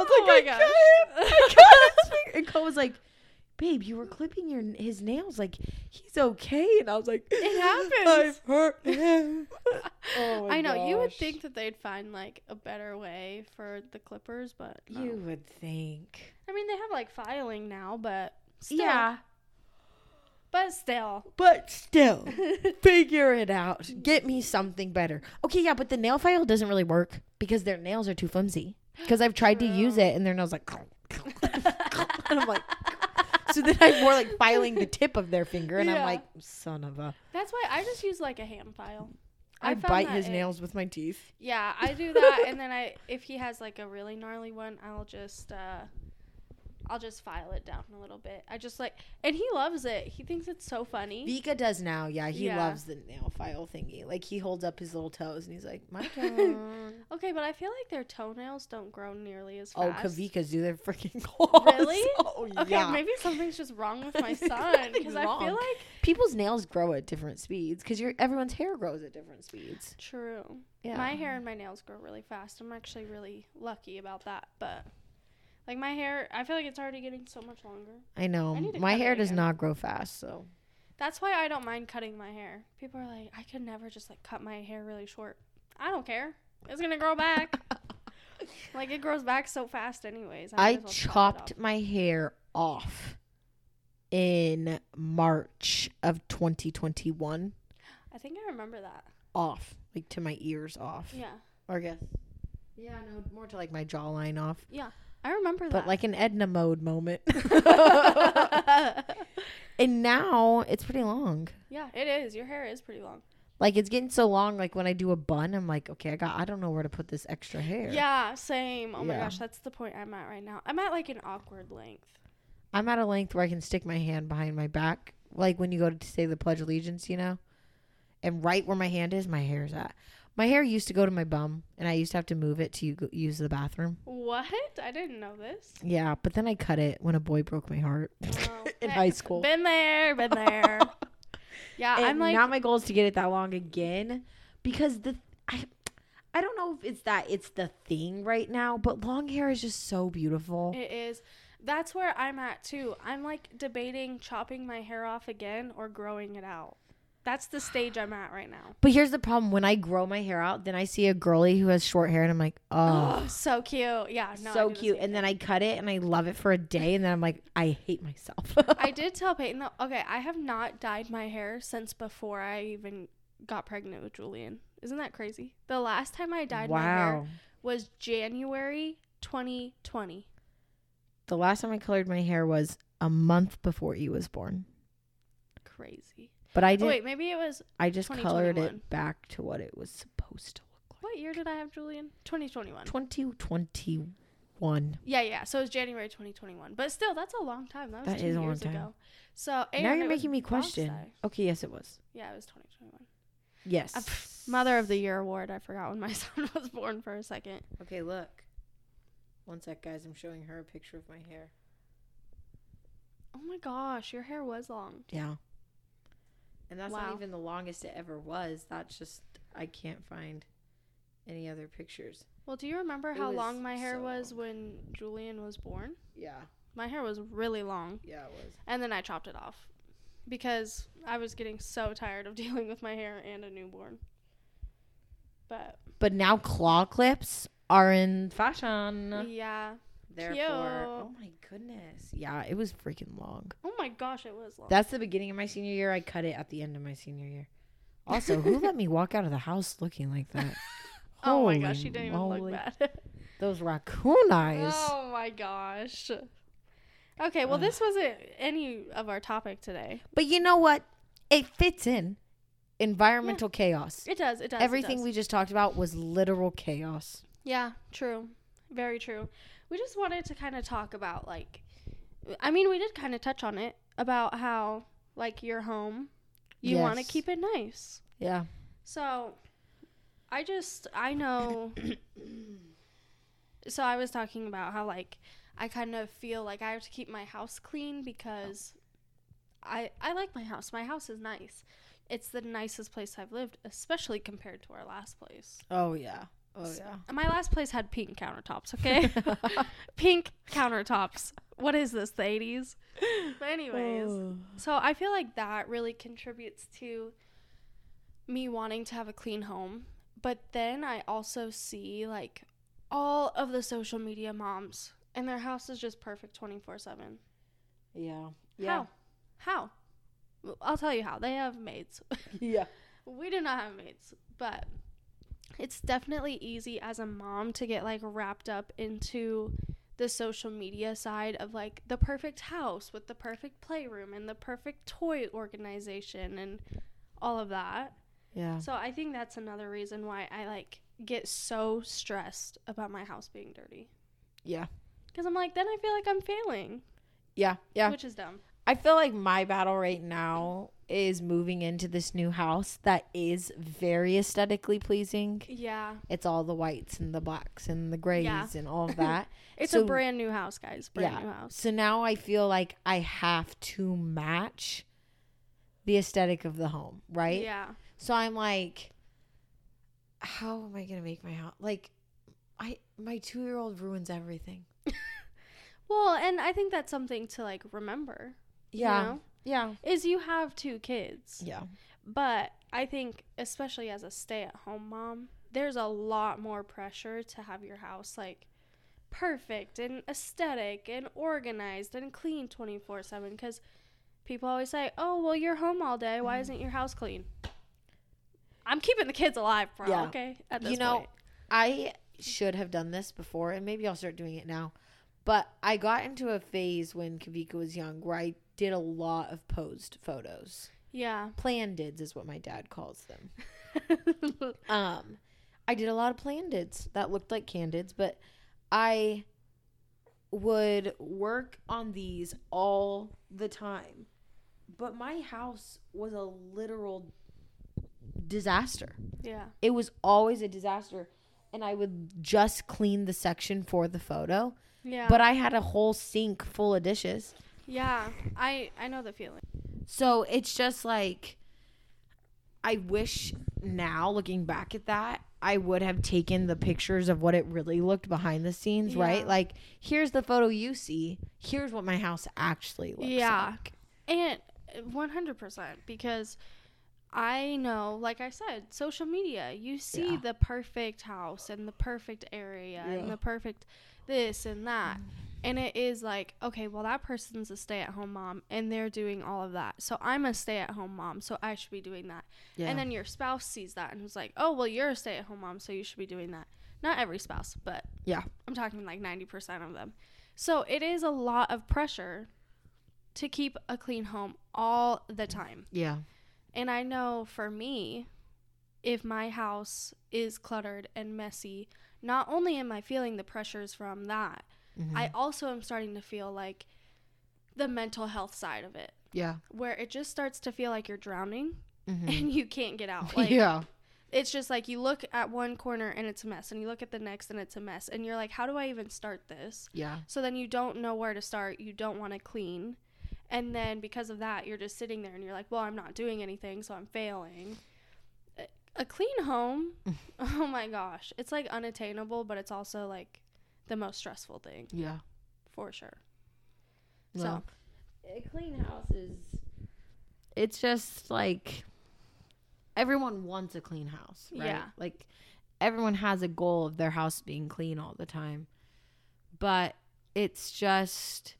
was like, I got it. And Cole was like, babe, you were clipping his nails. Like, he's okay. And I was like, it happens. I've hurt him. I know. Gosh. You would think that they'd find, like, a better way for the clippers, but no. You would think. I mean, they have, like, filing now, but still. Yeah. But still. Figure it out. Get me something better. Okay, yeah, but the nail file doesn't really work because their nails are too flimsy. Because I've tried to use it, and their nails like, and I'm like, so then I'm more like filing the tip of their finger, and I'm like, son of a. That's why I just use like a hand file. I bite his nails with my teeth. Yeah, I do that, and then if he has like a really gnarly one, I'll just I'll just file it down a little bit. I just like, and he loves it. He thinks it's so funny. Vika does now. Yeah, he loves the nail file thingy. Like, he holds up his little toes and he's like, my turn. Okay, but I feel like their toenails don't grow nearly as fast. Oh, Kavika's do their freaking claws. Really? Oh, okay, yeah. Maybe something's just wrong with my son, because I feel like people's nails grow at different speeds because everyone's hair grows at different speeds. True. Yeah. My hair and my nails grow really fast. I'm actually really lucky about that, but. Like, my hair, I feel like it's already getting so much longer. I know. My hair does not grow fast, so. That's why I don't mind cutting my hair. People are like, I could never just, like, cut my hair really short. I don't care. It's going to grow back. Like, it grows back so fast anyways. I chopped my hair off in March of 2021. I think I remember that. Off. Like, to my ears off. Yeah. Or I guess. Yeah, no, more to, like, my jawline off. Yeah. I remember that. But like an Edna mode moment. And now it's pretty long. Yeah, it is. Your hair is pretty long. Like, it's getting so long, like when I do a bun, I'm like, okay, I don't know where to put this extra hair. Yeah, same. Oh my gosh, that's the point I'm at right now. I'm at like an awkward length. I'm at a length where I can stick my hand behind my back. Like when you go to say the Pledge of Allegiance, you know? And right where my hand is, my hair's at. My hair used to go to my bum, and I used to have to move it to use the bathroom. What? I didn't know this. Yeah, but then I cut it when a boy broke my heart in high school. Been there. Yeah, and I'm like... Now my goal is to get it that long again, because I don't know if it's the thing right now, but long hair is just so beautiful. It is. That's where I'm at, too. I'm, like, debating chopping my hair off again or growing it out. That's the stage I'm at right now. But here's the problem. When I grow my hair out, then I see a girly who has short hair, and I'm like, oh. So cute. Yeah. No, so cute. And then I cut it, and I love it for a day, and then I'm like, I hate myself. I did tell Peyton, though, okay, I have not dyed my hair since before I even got pregnant with Julian. Isn't that crazy? The last time I dyed my hair was January 2020. The last time I colored my hair was a month before he was born. Crazy. But I did. Oh, wait, maybe it was. I just colored it back to what it was supposed to look like. What year did I have Julian? 2021. 2021. Yeah. So it was January 2021. But still, that's a long time. That was 2 years ago. So now you're making me question. Okay, yes, it was. Yeah, it was 2021. Yes. Mother of the Year award. I forgot when my son was born for a second. Okay, look. One sec, guys. I'm showing her a picture of my hair. Oh my gosh, your hair was long. Yeah. And that's not even the longest it ever was. That's just, I can't find any other pictures. Well, do you remember how long my hair was when Julian was born? Yeah. My hair was really long. Yeah, it was. And then I chopped it off because I was getting so tired of dealing with my hair and a newborn. But now claw clips are in fashion. Yeah. Therefore, oh my goodness. Yeah, it was freaking long. Oh my gosh, it was long. That's the beginning of my senior year. I cut it at the end of my senior year. Also, who let me walk out of the house looking like that? Oh my gosh, she didn't even look bad. Those raccoon eyes. Oh my gosh. Okay, well, this wasn't any of our topic today. But you know what? It fits in. Environmental chaos. It does. Everything we just talked about was literal chaos. Yeah, true. Very true. We just wanted to kind of talk about, like, I mean, we did kind of touch on it, about how, like, your home, you want to keep it nice. Yeah. So, I know, so I was talking about how, like, I kind of feel like I have to keep my house clean because I like my house. My house is nice. It's the nicest place I've lived, especially compared to our last place. Oh, yeah. Oh, yeah. So my last place had pink countertops, okay? Pink countertops. What is this, the 80s? But anyways, so I feel like that really contributes to me wanting to have a clean home. But then I also see, like, all of the social media moms, and their house is just perfect 24/7. Yeah. Yeah. How? Well, I'll tell you how. They have maids. Yeah. We do not have maids, but... It's definitely easy as a mom to get, like, wrapped up into the social media side of, like, the perfect house with the perfect playroom and the perfect toy organization and all of that. Yeah. So I think that's another reason why I, like, get so stressed about my house being dirty. Yeah. Because I'm like, then I feel like I'm failing. Yeah, yeah. Which is dumb. I feel like my battle right now is moving into this new house that is very aesthetically pleasing. Yeah. It's all the whites and the blacks and the grays and all of that. It's a brand new house, guys. Brand new house. So now I feel like I have to match the aesthetic of the home, right? Yeah. So I'm like, how am I going to make my house? Like, my 2-year-old ruins everything. Well, and I think that's something to, like, remember. Yeah. You know? Yeah. Is you have 2 kids. Yeah. But I think, especially as a stay-at-home mom, there's a lot more pressure to have your house, like, perfect and aesthetic and organized and clean 24/7. Because people always say, oh, well, you're home all day. Why isn't your house clean? I'm keeping the kids alive, bro. Yeah. Okay? At this point. You know, I should have done this before, and maybe I'll start doing it now. But I got into a phase when Kavika was young where I did a lot of posed photos. Yeah. Plandids is what my dad calls them. I did a lot of plandids that looked like candids, but I would work on these all the time. But my house was a literal disaster. Yeah. It was always a disaster. And I would just clean the section for the photo. Yeah. But I had a whole sink full of dishes. Yeah. I know the feeling. So it's just like, I wish now, looking back at that, I would have taken the pictures of what it really looked behind the scenes, right? Like, here's the photo you see. Here's what my house actually looks like. And 100%, because I know, like I said, social media, you see the perfect house and the perfect area and the perfect this and that, and it is like, okay, well, that person's a stay-at-home mom and they're doing all of that, so I'm a stay-at-home mom, so I should be doing that. And then your spouse sees that and was like, oh, well, you're a stay-at-home mom, so you should be doing that. Not every spouse, but I'm talking like 90% of them. So it is a lot of pressure to keep a clean home all the time. And I know for me, if my house is cluttered and messy, not only am I feeling the pressures from that, I also am starting to feel like the mental health side of it. Yeah. Where it just starts to feel like you're drowning and you can't get out. Like, it's just like you look at one corner and it's a mess, and you look at the next and it's a mess. And you're like, how do I even start this? Yeah. So then you don't know where to start. You don't want to clean. And then because of that, you're just sitting there and you're like, well, I'm not doing anything, so I'm failing. A clean home, oh my gosh, it's like unattainable, but it's also like the most stressful thing. Yeah. For sure. Well, so, a clean house is, it's just like, everyone wants a clean house, right? Yeah. Like, everyone has a goal of their house being clean all the time. But it's just,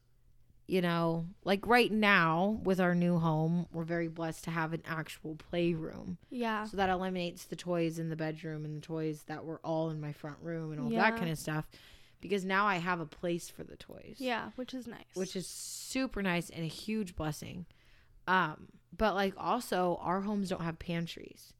you know, like right now with our new home, we're very blessed to have an actual playroom. Yeah. So that eliminates the toys in the bedroom and the toys that were all in my front room and all that kind of stuff, because now I have a place for the toys. Yeah, which is nice. Which is super nice and a huge blessing. But like also our homes don't have pantries.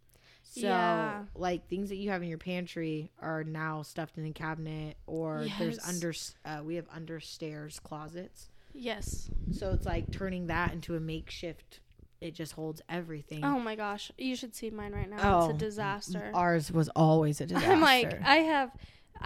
So like things that you have in your pantry are now stuffed in a cabinet, or there's we have understairs closets. Yes. So it's like turning that into a makeshift. It just holds everything. Oh my gosh. You should see mine right now. Oh, it's a disaster. Ours was always a disaster. I'm like, I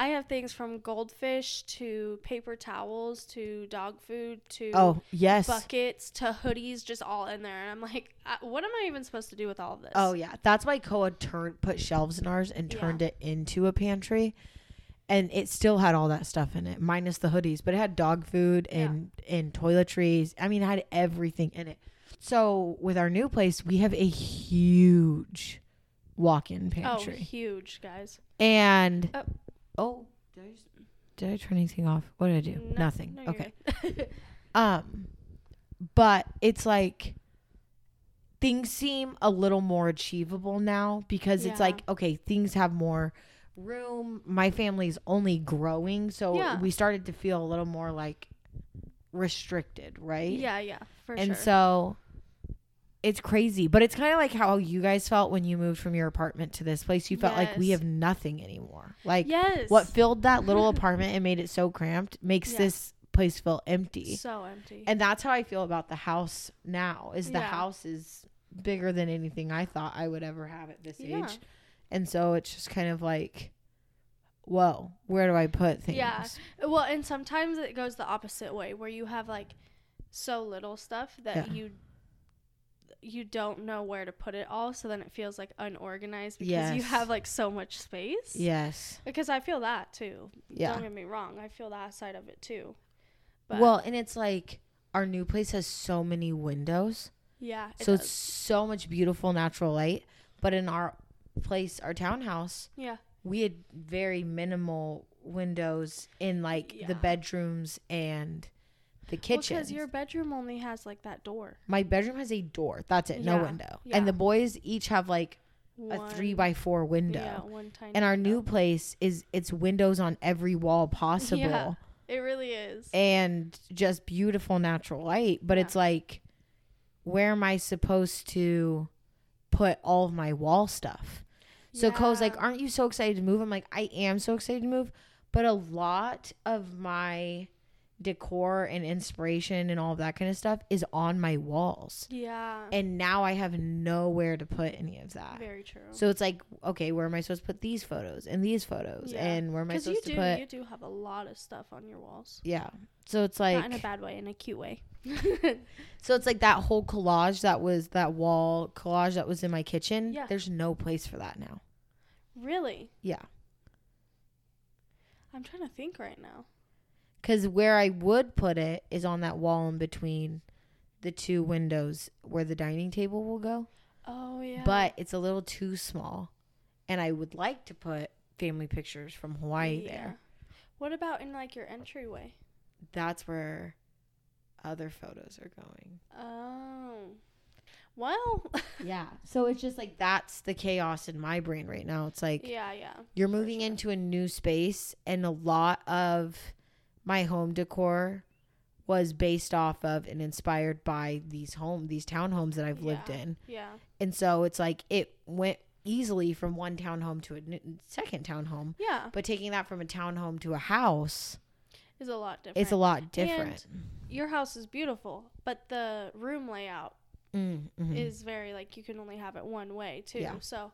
have things from goldfish to paper towels to dog food to buckets to hoodies just all in there. And I'm like, what am I even supposed to do with all of this? Oh yeah. That's why Koa put shelves in ours and turned it into a pantry. And it still had all that stuff in it, minus the hoodies. But it had dog food and toiletries. I mean, it had everything in it. So with our new place, we have a huge walk-in pantry. Oh, huge, guys. And, did I turn anything off? What did I do? Nothing. No, okay. But it's like, things seem a little more achievable now, because it's like, okay, things have more room. My family's only growing, so we started to feel a little more like restricted, right? And so It's crazy, but it's kind of like how you guys felt when you moved from your apartment to this place. You felt like we have nothing anymore. Like what filled that little apartment and made it so cramped makes this place feel empty. So empty. And that's how I feel about the house now, is the house is bigger than anything I thought I would ever have at this age. And so it's just kind of like, whoa, where do I put things? Yeah. Well, and sometimes it goes the opposite way where you have like so little stuff that you don't know where to put it all, so then it feels like unorganized because you have like so much space. Yes. Because I feel that too. Yeah. Don't get me wrong. I feel that side of it too. But well, and it's like our new place has so many windows. Yeah. So it's so much beautiful natural light. But in our place, our townhouse, we had very minimal windows in like the bedrooms and the kitchen. Because your bedroom only has like that door. My bedroom has a door. That's it. No window. Yeah. And the boys each have like a 3x4 window. Yeah, one tiny. And our new place is it's windows on every wall possible. Yeah, it really is. And just beautiful natural light. But it's like, where am I supposed to put all of my wall stuff? So Cole's like, aren't you so excited to move? I'm like, I am so excited to move. But a lot of my decor and inspiration and all of that kind of stuff is on my walls. Yeah. And now I have nowhere to put any of that. Very true. So it's like, okay, where am I supposed to put these photos and these photos? Yeah. And where am I supposed to put? You do have a lot of stuff on your walls. Yeah. So it's like, not in a bad way, in a cute way. So it's like that whole collage that was that wall collage that was in my kitchen. Yeah. There's no place for that now. Really? Yeah. I'm trying to think right now. Because where I would put it is on that wall in between the two windows where the dining table will go. Oh, yeah. But it's a little too small. And I would like to put family pictures from Hawaii there. What about in, like, your entryway? That's where other photos are going. Oh. Well. Yeah. So it's just, like, that's the chaos in my brain right now. It's like. Yeah, yeah. You're moving into a new space, and a lot of my home decor was based off of and inspired by these townhomes that I've lived in. Yeah. And so it's like it went easily from one townhome to a second townhome. Yeah. But taking that from a townhome to a house is a lot different. It's a lot different. And your house is beautiful, but the room layout is very like you can only have it one way too. Yeah. So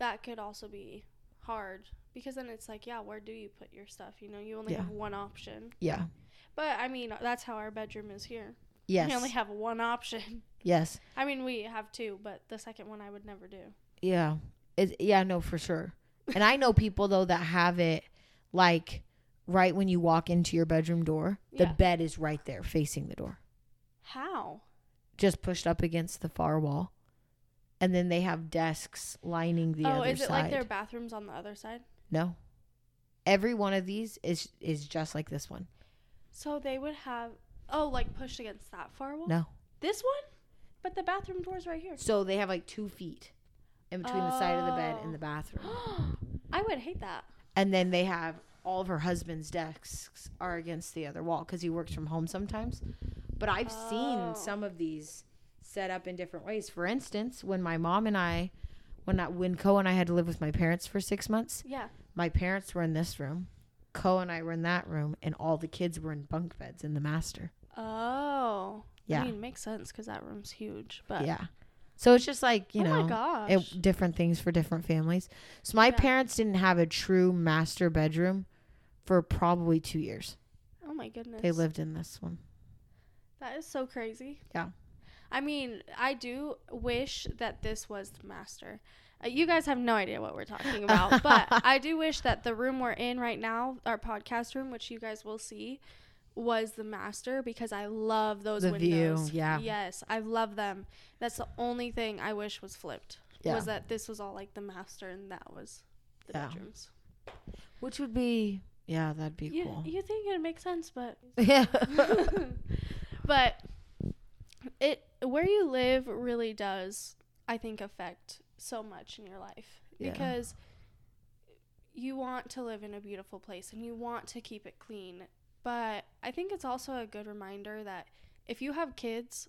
that could also be hard. Because then it's like, yeah, where do you put your stuff? You know, you only have one option. Yeah. But, I mean, that's how our bedroom is here. Yes. We only have one option. Yes. I mean, we have two, but the second one I would never do. Yeah. No, for sure. And I know people, though, that have it, like, right when you walk into your bedroom door, the bed is right there facing the door. How? Just pushed up against the far wall. And then they have desks lining the other side. Oh, is it like their bathrooms on the other side? No. Every one of these is just like this one. So they would have, like pushed against that far wall? No. This one? But the bathroom door's right here. So they have like 2 feet in between the side of the bed and the bathroom. I would hate that. And then they have all of her husband's desks are against the other wall because he works from home sometimes. But I've seen some of these set up in different ways. For instance, when my mom and I, when Koa and I had to live with my parents for 6 months, my parents were in this room, Koa and I were in that room, and all the kids were in bunk beds in the master. Oh. Yeah. I mean, it makes sense because that room's huge. But yeah. So it's just like, you know, my gosh. Different things for different families. So my parents didn't have a true master bedroom for probably 2 years. Oh, my goodness. They lived in this one. That is so crazy. Yeah. I mean, I do wish that this was the master. You guys have no idea what we're talking about, but I do wish that the room we're in right now, our podcast room, which you guys will see, was the master because I love those windows. The view, yeah. Yes, I love them. That's the only thing I wish was flipped, was that this was all like the master and that was the bedrooms. Which would be, that'd be cool. You think it makes sense, but. Yeah. But where you live really does, I think, affect so much in your life because you want to live in a beautiful place and you want to keep it clean. But I think it's also a good reminder that if you have kids,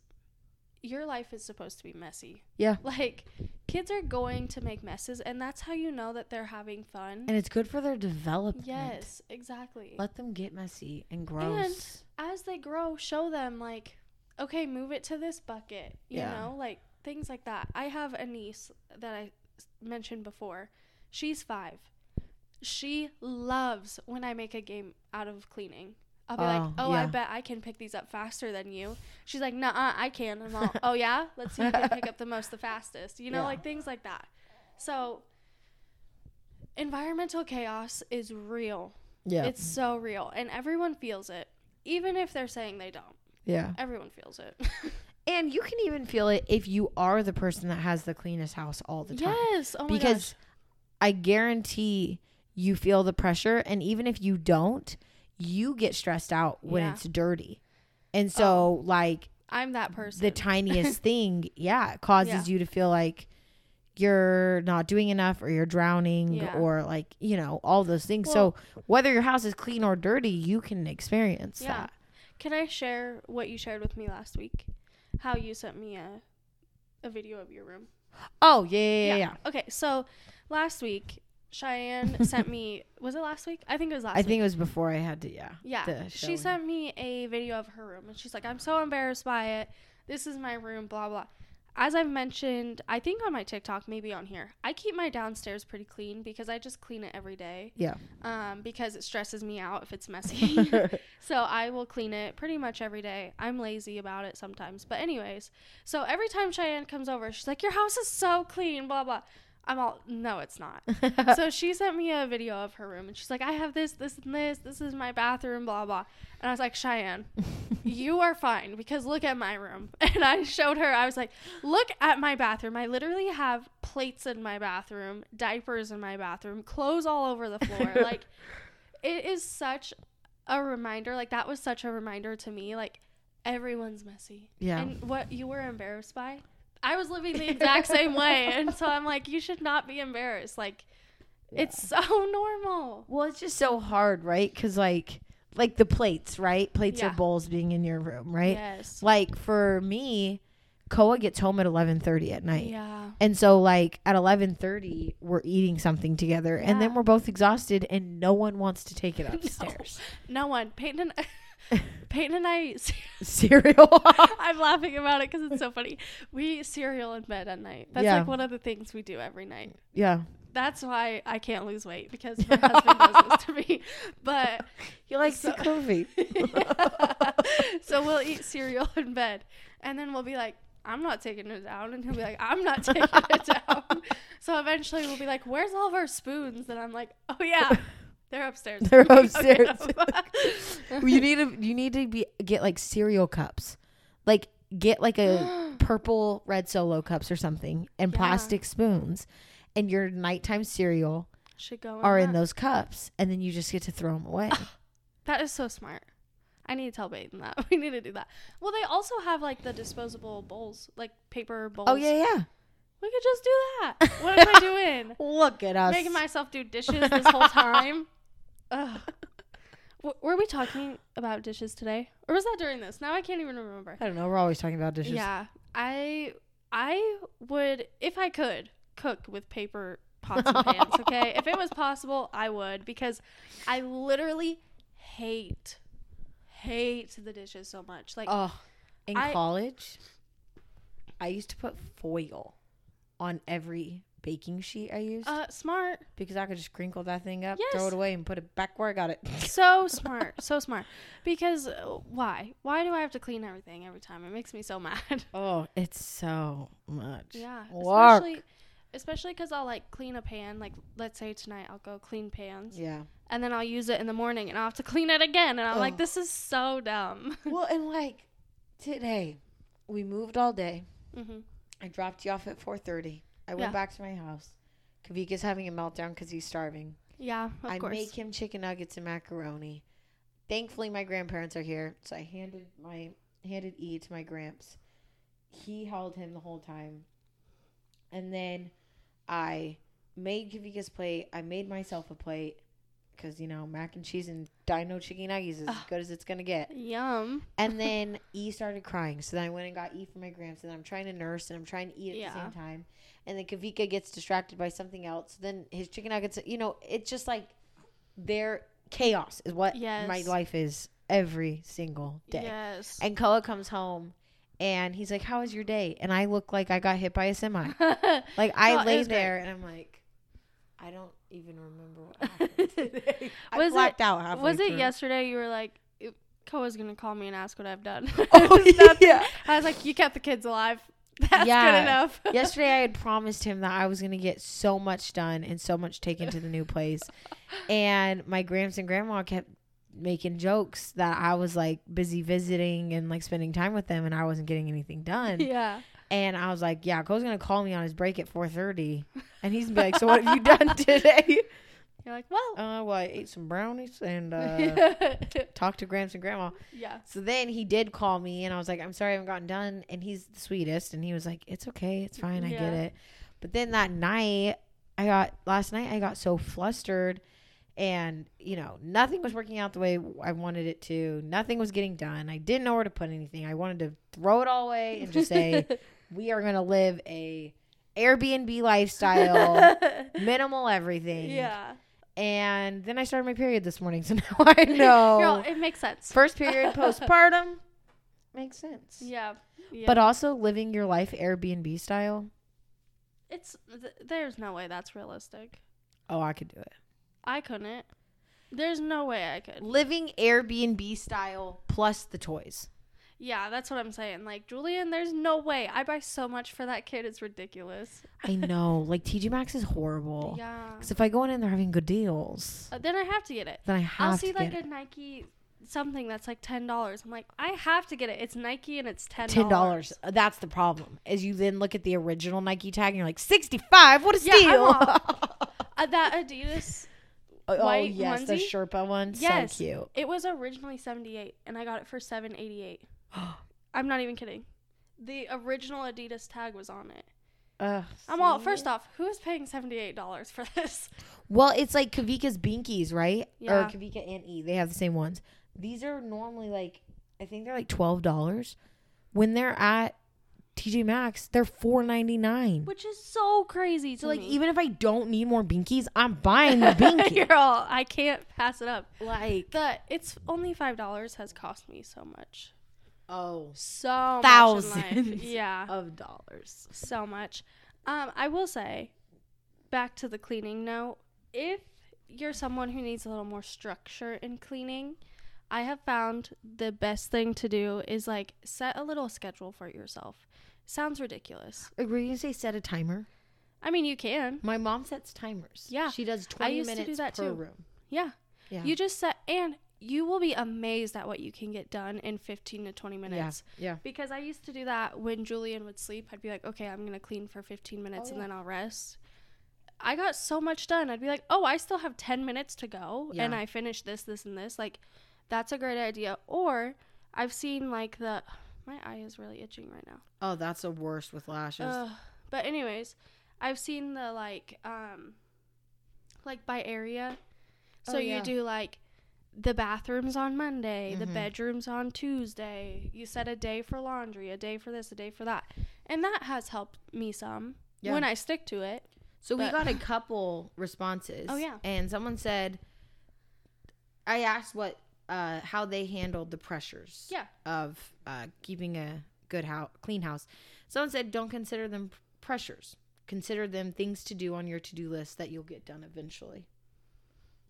your life is supposed to be messy. Yeah. Like, kids are going to make messes, and that's how you know that they're having fun. And it's good for their development. Yes, exactly. Let them get messy and gross. And as they grow, show them, like, okay, move it to this bucket. You know, like, things like that. I have a niece that I mentioned before. She's 5. She loves when I make a game out of cleaning. I'll be I bet I can pick these up faster than you. She's like, nuh-uh, I can. I'm all, oh, yeah? Let's see who can pick up the most the fastest. You know, like things like that. So environmental chaos is real. Yeah. It's so real. And everyone feels it, even if they're saying they don't. Yeah. Everyone feels it. And you can even feel it if you are the person that has the cleanest house all the time. Yes. Oh, my gosh. Because I guarantee you feel the pressure. And even if you don't, you get stressed out when it's dirty. And so like, I'm that person. The tiniest thing. Yeah. It causes you to feel like you're not doing enough or you're drowning or like, you know, all those things. Well, so whether your house is clean or dirty, you can experience that. Can I share what you shared with me last week? How you sent me a video of your room. Oh, yeah. Okay. So last week, Cheyenne sent me, was it last week? I think it was last week. I think it was before I had to, she sent me a video of her room, and she's like, I'm so embarrassed by it. This is my room, blah, blah. As I've mentioned, I think on my TikTok, maybe on here, I keep my downstairs pretty clean because I just clean it every day. Yeah. Because it stresses me out if it's messy. So I will clean it pretty much every day. I'm lazy about it sometimes. But anyways, so every time Cheyenne comes over, she's like, your house is so clean, blah, blah. I'm all, no, it's not. So she sent me a video of her room, and she's like, I have this, this, and this. This is my bathroom, blah, blah. And I was like, Cheyenne, you are fine because look at my room. And I showed her, I was like, look at my bathroom. I literally have plates in my bathroom, diapers in my bathroom, clothes all over the floor. Like, it is such a reminder. Like, that was such a reminder to me. Like, everyone's messy. Yeah. And what you were embarrassed by, I was living the exact same way. And so I'm like, you should not be embarrassed. Like, it's so normal. Well, it's just so hard, right? Because, like the plates, right? Plates or bowls being in your room, right? Yes. Like, for me, Koa gets home at 11:30 at night. Yeah. And so, like, at 11:30, we're eating something together. Yeah. And then we're both exhausted, and no one wants to take it upstairs. No one. Peyton and I cereal. I'm laughing about it because it's so funny. We eat cereal in bed at night. That's like one of the things we do every night. Yeah. That's why I can't lose weight, because my husband does this to me. But he likes the coffee. So we'll eat cereal in bed, and then we'll be like, I'm not taking it down. And he'll be like, I'm not taking it down. So eventually we'll be like, where's all of our spoons? And I'm like, oh yeah, they're upstairs. They're upstairs. You need to get like cereal cups. Like, get like a purple red Solo cups or something, and plastic spoons, and your nighttime cereal are in those cups, and then you just get to throw them away. That is so smart. I need to tell Peyton that. We need to do that. Well, they also have like the disposable bowls, like paper bowls. Oh yeah. We could just do that. What am I doing? Look at us. Making myself do dishes this whole time. Ugh. Were we talking about dishes today? Or was that during this? Now I can't even remember. I don't know. We're always talking about dishes. Yeah. I would, if I could, cook with paper pots and pans, okay? If it was possible, I would, because I literally hate the dishes so much. Like, college, I used to put foil on every baking sheet I used. Smart. Because I could just crinkle that thing up, throw it away, and put it back where I got it. So smart. So smart. Because why? Why do I have to clean everything every time? It makes me so mad. Oh, it's so much. Yeah. Work. Especially because I'll like clean a pan. Like, let's say tonight I'll go clean pans. Yeah. And then I'll use it in the morning, and I'll have to clean it again. And I'm like, this is so dumb. Well, and like today, we moved all day. Mm-hmm. I dropped you off at 4:30. I went back to my house. Kavika's having a meltdown because he's starving. Yeah, of course. I make him chicken nuggets and macaroni. Thankfully, my grandparents are here, so I handed E to my gramps. He held him the whole time. And then I made Kavika's plate. I made myself a plate. because, you know, mac and cheese and dino chicken nuggets is as good as it's going to get. Yum. And then E started crying. So then I went and got E for my gramps. And I'm trying to nurse and I'm trying to eat at the same time. And then Kavika gets distracted by something else. Then his chicken nuggets, you know, it's just like their chaos is what my life is every single day. Yes. And Koa comes home. And he's like, how was your day? And I look like I got hit by a semi. Like, I lay there, and I'm like, I don't even remember what happened today. I blacked out halfway through. Was it yesterday you were like, Koa's going to call me and ask what I've done? Oh, yeah. I was like, you kept the kids alive. That's good enough. Yesterday, I had promised him that I was going to get so much done and so much taken to the new place. And my gramps and grandma kept making jokes that I was like busy visiting and like spending time with them and I wasn't getting anything done. Yeah. And I was like, yeah, Cole's gonna call me on his break at 4:30 and he's gonna be like, so what have you done today? You're like, well, I ate some brownies and talked to Gramps and Grandma. Yeah. So then he did call me and I was like, I'm sorry I haven't gotten done, and he's the sweetest and he was like, it's okay, it's fine, I get it. But then that night I got so flustered. And, you know, nothing was working out the way I wanted it to. Nothing was getting done. I didn't know where to put anything. I wanted to throw it all away and just say, we are going to live a Airbnb lifestyle, minimal everything. Yeah. And then I started my period this morning, so now I know. Girl, it makes sense. First period, postpartum, makes sense. Yeah. Yeah. But also living your life Airbnb style. It's there's no way that's realistic. Oh, I could do it. I couldn't. There's no way I could. Living Airbnb style plus the toys. Yeah, that's what I'm saying. Like, Julian, there's no way. I buy so much for that kid. It's ridiculous. I know. Like, TJ Maxx is horrible. Yeah. Because if I go in and they're having good deals. Then I have to get it. Then I have to get it. I'll see, like, a Nike something that's, like, $10. I'm like, I have to get it. It's Nike and it's $10. $10. That's the problem. Is you then look at the original Nike tag and you're like, 65? What a steal. That Adidas... White onesie? The Sherpa one. Yes. So cute. It was originally $78 and I got it for $7.88. I'm not even kidding. The original Adidas tag was on it. First off, who's paying $78 for this? Well, it's like Kavika's Binkies, right? Yeah. Or Kavika and E. They have the same ones. These are normally like, I think they're like $12. When they're at TJ Maxx, they're $4.99, which is so crazy. So, like, even if I don't need more Binkies, I'm buying the Binky. Girl, I can't pass it up. Like, it's only $5 has cost me so much. Oh, so thousands, yeah, of dollars. So much. I will say, back to the cleaning note. If you're someone who needs a little more structure in cleaning, I have found the best thing to do is, like, set a little schedule for yourself. Sounds ridiculous. Were you going to say set a timer? I mean, you can. My mom sets timers. Yeah. She does 20 minutes per room. Yeah. Yeah. You just set, and you will be amazed at what you can get done in 15 to 20 minutes. Yeah. Yeah. Because I used to do that when Julian would sleep. I'd be like, okay, I'm going to clean for 15 minutes and then I'll rest. I got so much done. I'd be like, oh, I still have 10 minutes to go and I finished this, this, and this. Like, that's a great idea. Or I've seen like my eye is really itching right now. Oh, that's the worst with lashes. But anyways, I've seen the like by area. So you do like the bathrooms on Monday, the bedrooms on Tuesday. You set a day for laundry, a day for this, a day for that. And that has helped me some when I stick to it. So we got a couple responses. Oh, yeah. And someone said, I asked what, how they handled the pressures of keeping a good clean house. Someone said, don't consider them pressures. Consider them things to do on your to-do list that you'll get done eventually.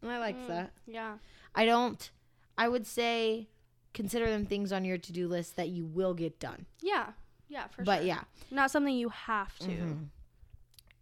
And I liked that. Yeah. I would say consider them things on your to-do list that you will get done. Yeah. Yeah, for sure. But yeah. Not something you have to. Mm-hmm.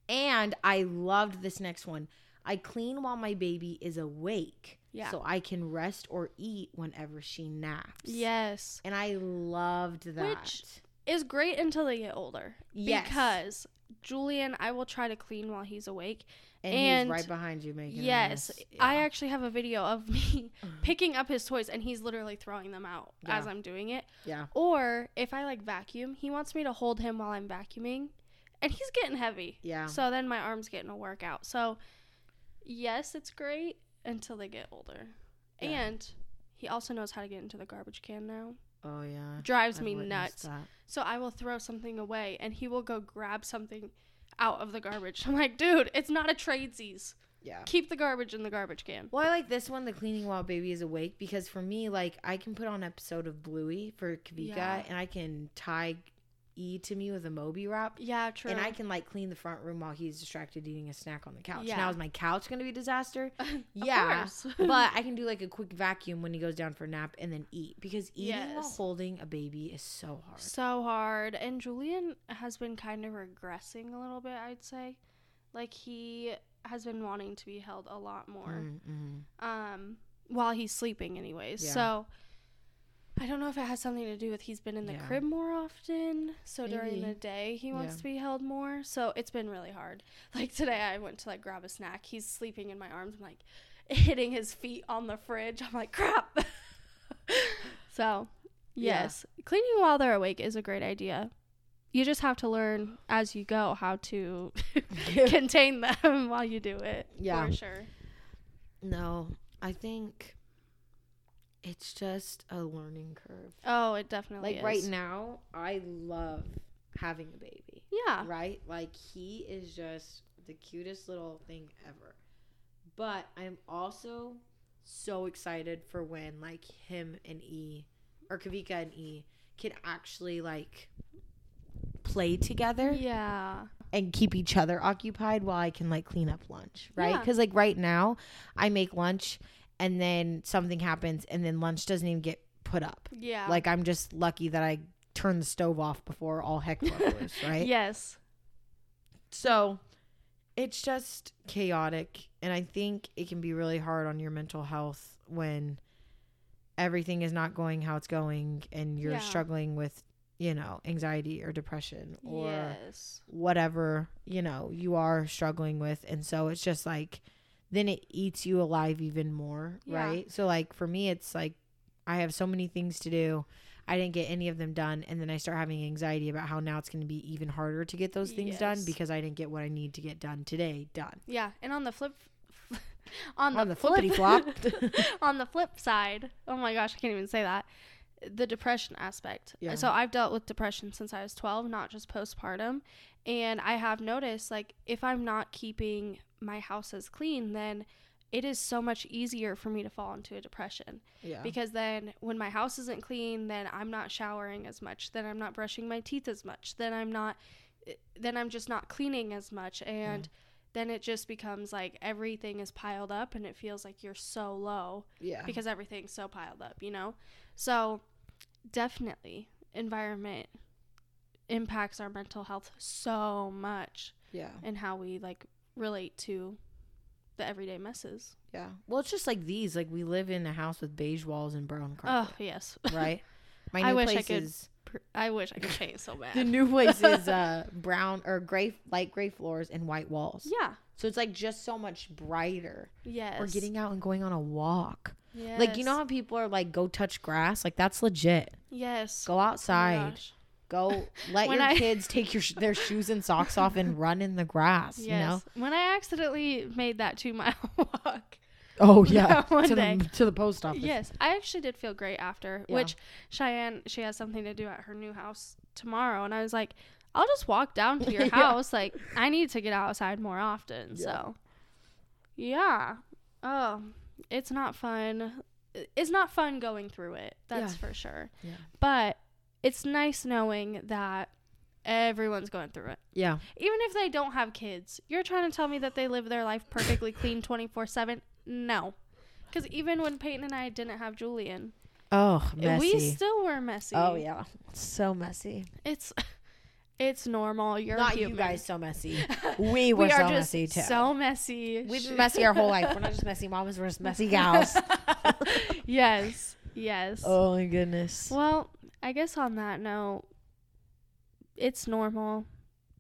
And I loved this next one. I clean while my baby is awake. Yeah. So I can rest or eat whenever she naps. Yes. And I loved that. Which is great until they get older. Yes. Because Julian, I will try to clean while he's awake. And he's right behind you making a mess. Yeah. I actually have a video of me picking up his toys and he's literally throwing them out as I'm doing it. Yeah. Or if I like vacuum, he wants me to hold him while I'm vacuuming. And he's getting heavy. Yeah. So then my arm's getting a workout. So yes, it's great. until they get older. Yeah. And he also knows how to get into the garbage can now. Oh, yeah. Drives me nuts. That. So I will throw something away, and he will go grab something out of the garbage. I'm like, dude, it's not a tradesies. Yeah. Keep the garbage in the garbage can. Well, I like this one, The Cleaning While Baby is Awake, because for me, like, I can put on an episode of Bluey for Kavika, yeah. and I can tie E to me with a Moby wrap. Yeah, true. And I can, like, clean the front room while he's distracted eating a snack on the couch. Yeah. Now, is my couch going to be a disaster? Yeah. Of course. But I can do, like, a quick vacuum when he goes down for a nap and then eat, because eating yes. while holding a baby is so hard. So hard. And Julian has been kind of regressing a little bit, I'd say. Like, he has been wanting to be held a lot more while he's sleeping anyways. Yeah. So I don't know if it has something to do with he's been in the yeah. crib more often. So maybe. During the day he wants yeah. to be held more. So it's been really hard. Like today I went to like grab a snack. He's sleeping in my arms. I'm like hitting his feet on the fridge. I'm like, crap. So yes, yeah. Cleaning while they're awake is a great idea. You just have to learn as you go how to contain them while you do it. Yeah. For sure. No, I think it's just a learning curve. Oh, it definitely is. Like right now, I love having a baby. Yeah. Right? Like he is just the cutest little thing ever. But I'm also so excited for when like him and E, or Kavika and E, can actually like play together, yeah, and keep each other occupied while I can like clean up lunch, right? Because yeah. like right now I make lunch and then something happens and then lunch doesn't even get put up. Yeah, like I'm just lucky that I turned the stove off before all heck broke loose, right? Yes. So it's just chaotic, and I think it can be really hard on your mental health when everything is not going how it's going and you're yeah. struggling with, you know, anxiety or depression or yes. whatever, you know, you are struggling with. And so it's just like, then it eats you alive even more, yeah. right? So like for me, it's like, I have so many things to do. I didn't get any of them done. And then I start having anxiety about how now it's going to be even harder to get those things yes. done because I didn't get what I need to get done today done. Yeah. And on the flip, on the flippity flop, on the flip side, oh my gosh, I can't even say that. The depression aspect. Yeah. So I've dealt with depression since I was 12, not just postpartum. And I have noticed, like, if I'm not keeping my house as clean, then it is so much easier for me to fall into a depression. Yeah. Because then when my house isn't clean, then I'm not showering as much. Then I'm not brushing my teeth as much. Then I'm just not cleaning as much. And then it just becomes like everything is piled up and it feels like you're so low. Yeah. Because everything's so piled up, you know? So definitely environment impacts our mental health so much. Yeah. And how we like relate to the everyday messes. Yeah. Well, it's just like these, like we live in a house with beige walls and brown carpet. Oh, yes. Right? My new I wish I could paint so bad. The new place is brown or gray, light gray floors and white walls. Yeah. So it's like just so much brighter. Yes. Or getting out and going on a walk. Yes. Like, you know how people are like, go touch grass? Like, that's legit. Yes. Go outside. Oh, go let your kids take their shoes and socks off and run in the grass. Yes. You know? When I accidentally made that 2-mile walk. Oh, yeah. To the post office. Yes. I actually did feel great after, yeah. which Cheyenne, she has something to do at her new house tomorrow. And I was like, I'll just walk down to your yeah. house. Like, I need to get outside more often. Yeah. So, yeah. Oh, it's not fun. It's not fun going through it. That's yeah. for sure. Yeah. But it's nice knowing that everyone's going through it. Yeah. Even if they don't have kids, you're trying to tell me that they live their life perfectly clean 24/7. No, because even when Peyton and I didn't have Julian, oh, messy. We still were messy. Oh yeah, so messy. It's normal. You're not human. You guys so messy. We were so messy too. So messy. We've been messy our whole life. We're not just messy mamas. We're just messy gals. Yes. Yes. Oh my goodness. Well, I guess on that note, it's normal.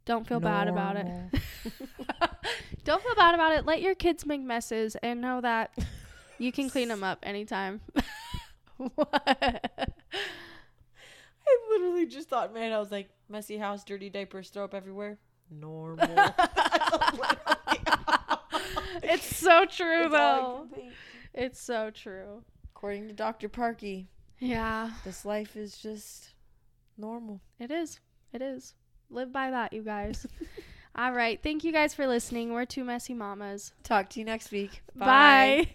Don't feel bad about it. Don't feel bad about it. Let your kids make messes and know that you can clean them up anytime. What? I literally just thought, man, I was like, messy house, dirty diapers, throw up everywhere. Normal. It's so true, it's though. It's so true. According to Dr. Parkey. Yeah. This life is just normal. It is. It is. Live by that, you guys. All right. Thank you guys for listening. We're Two Messy Mamas. Talk to you next week. Bye. Bye.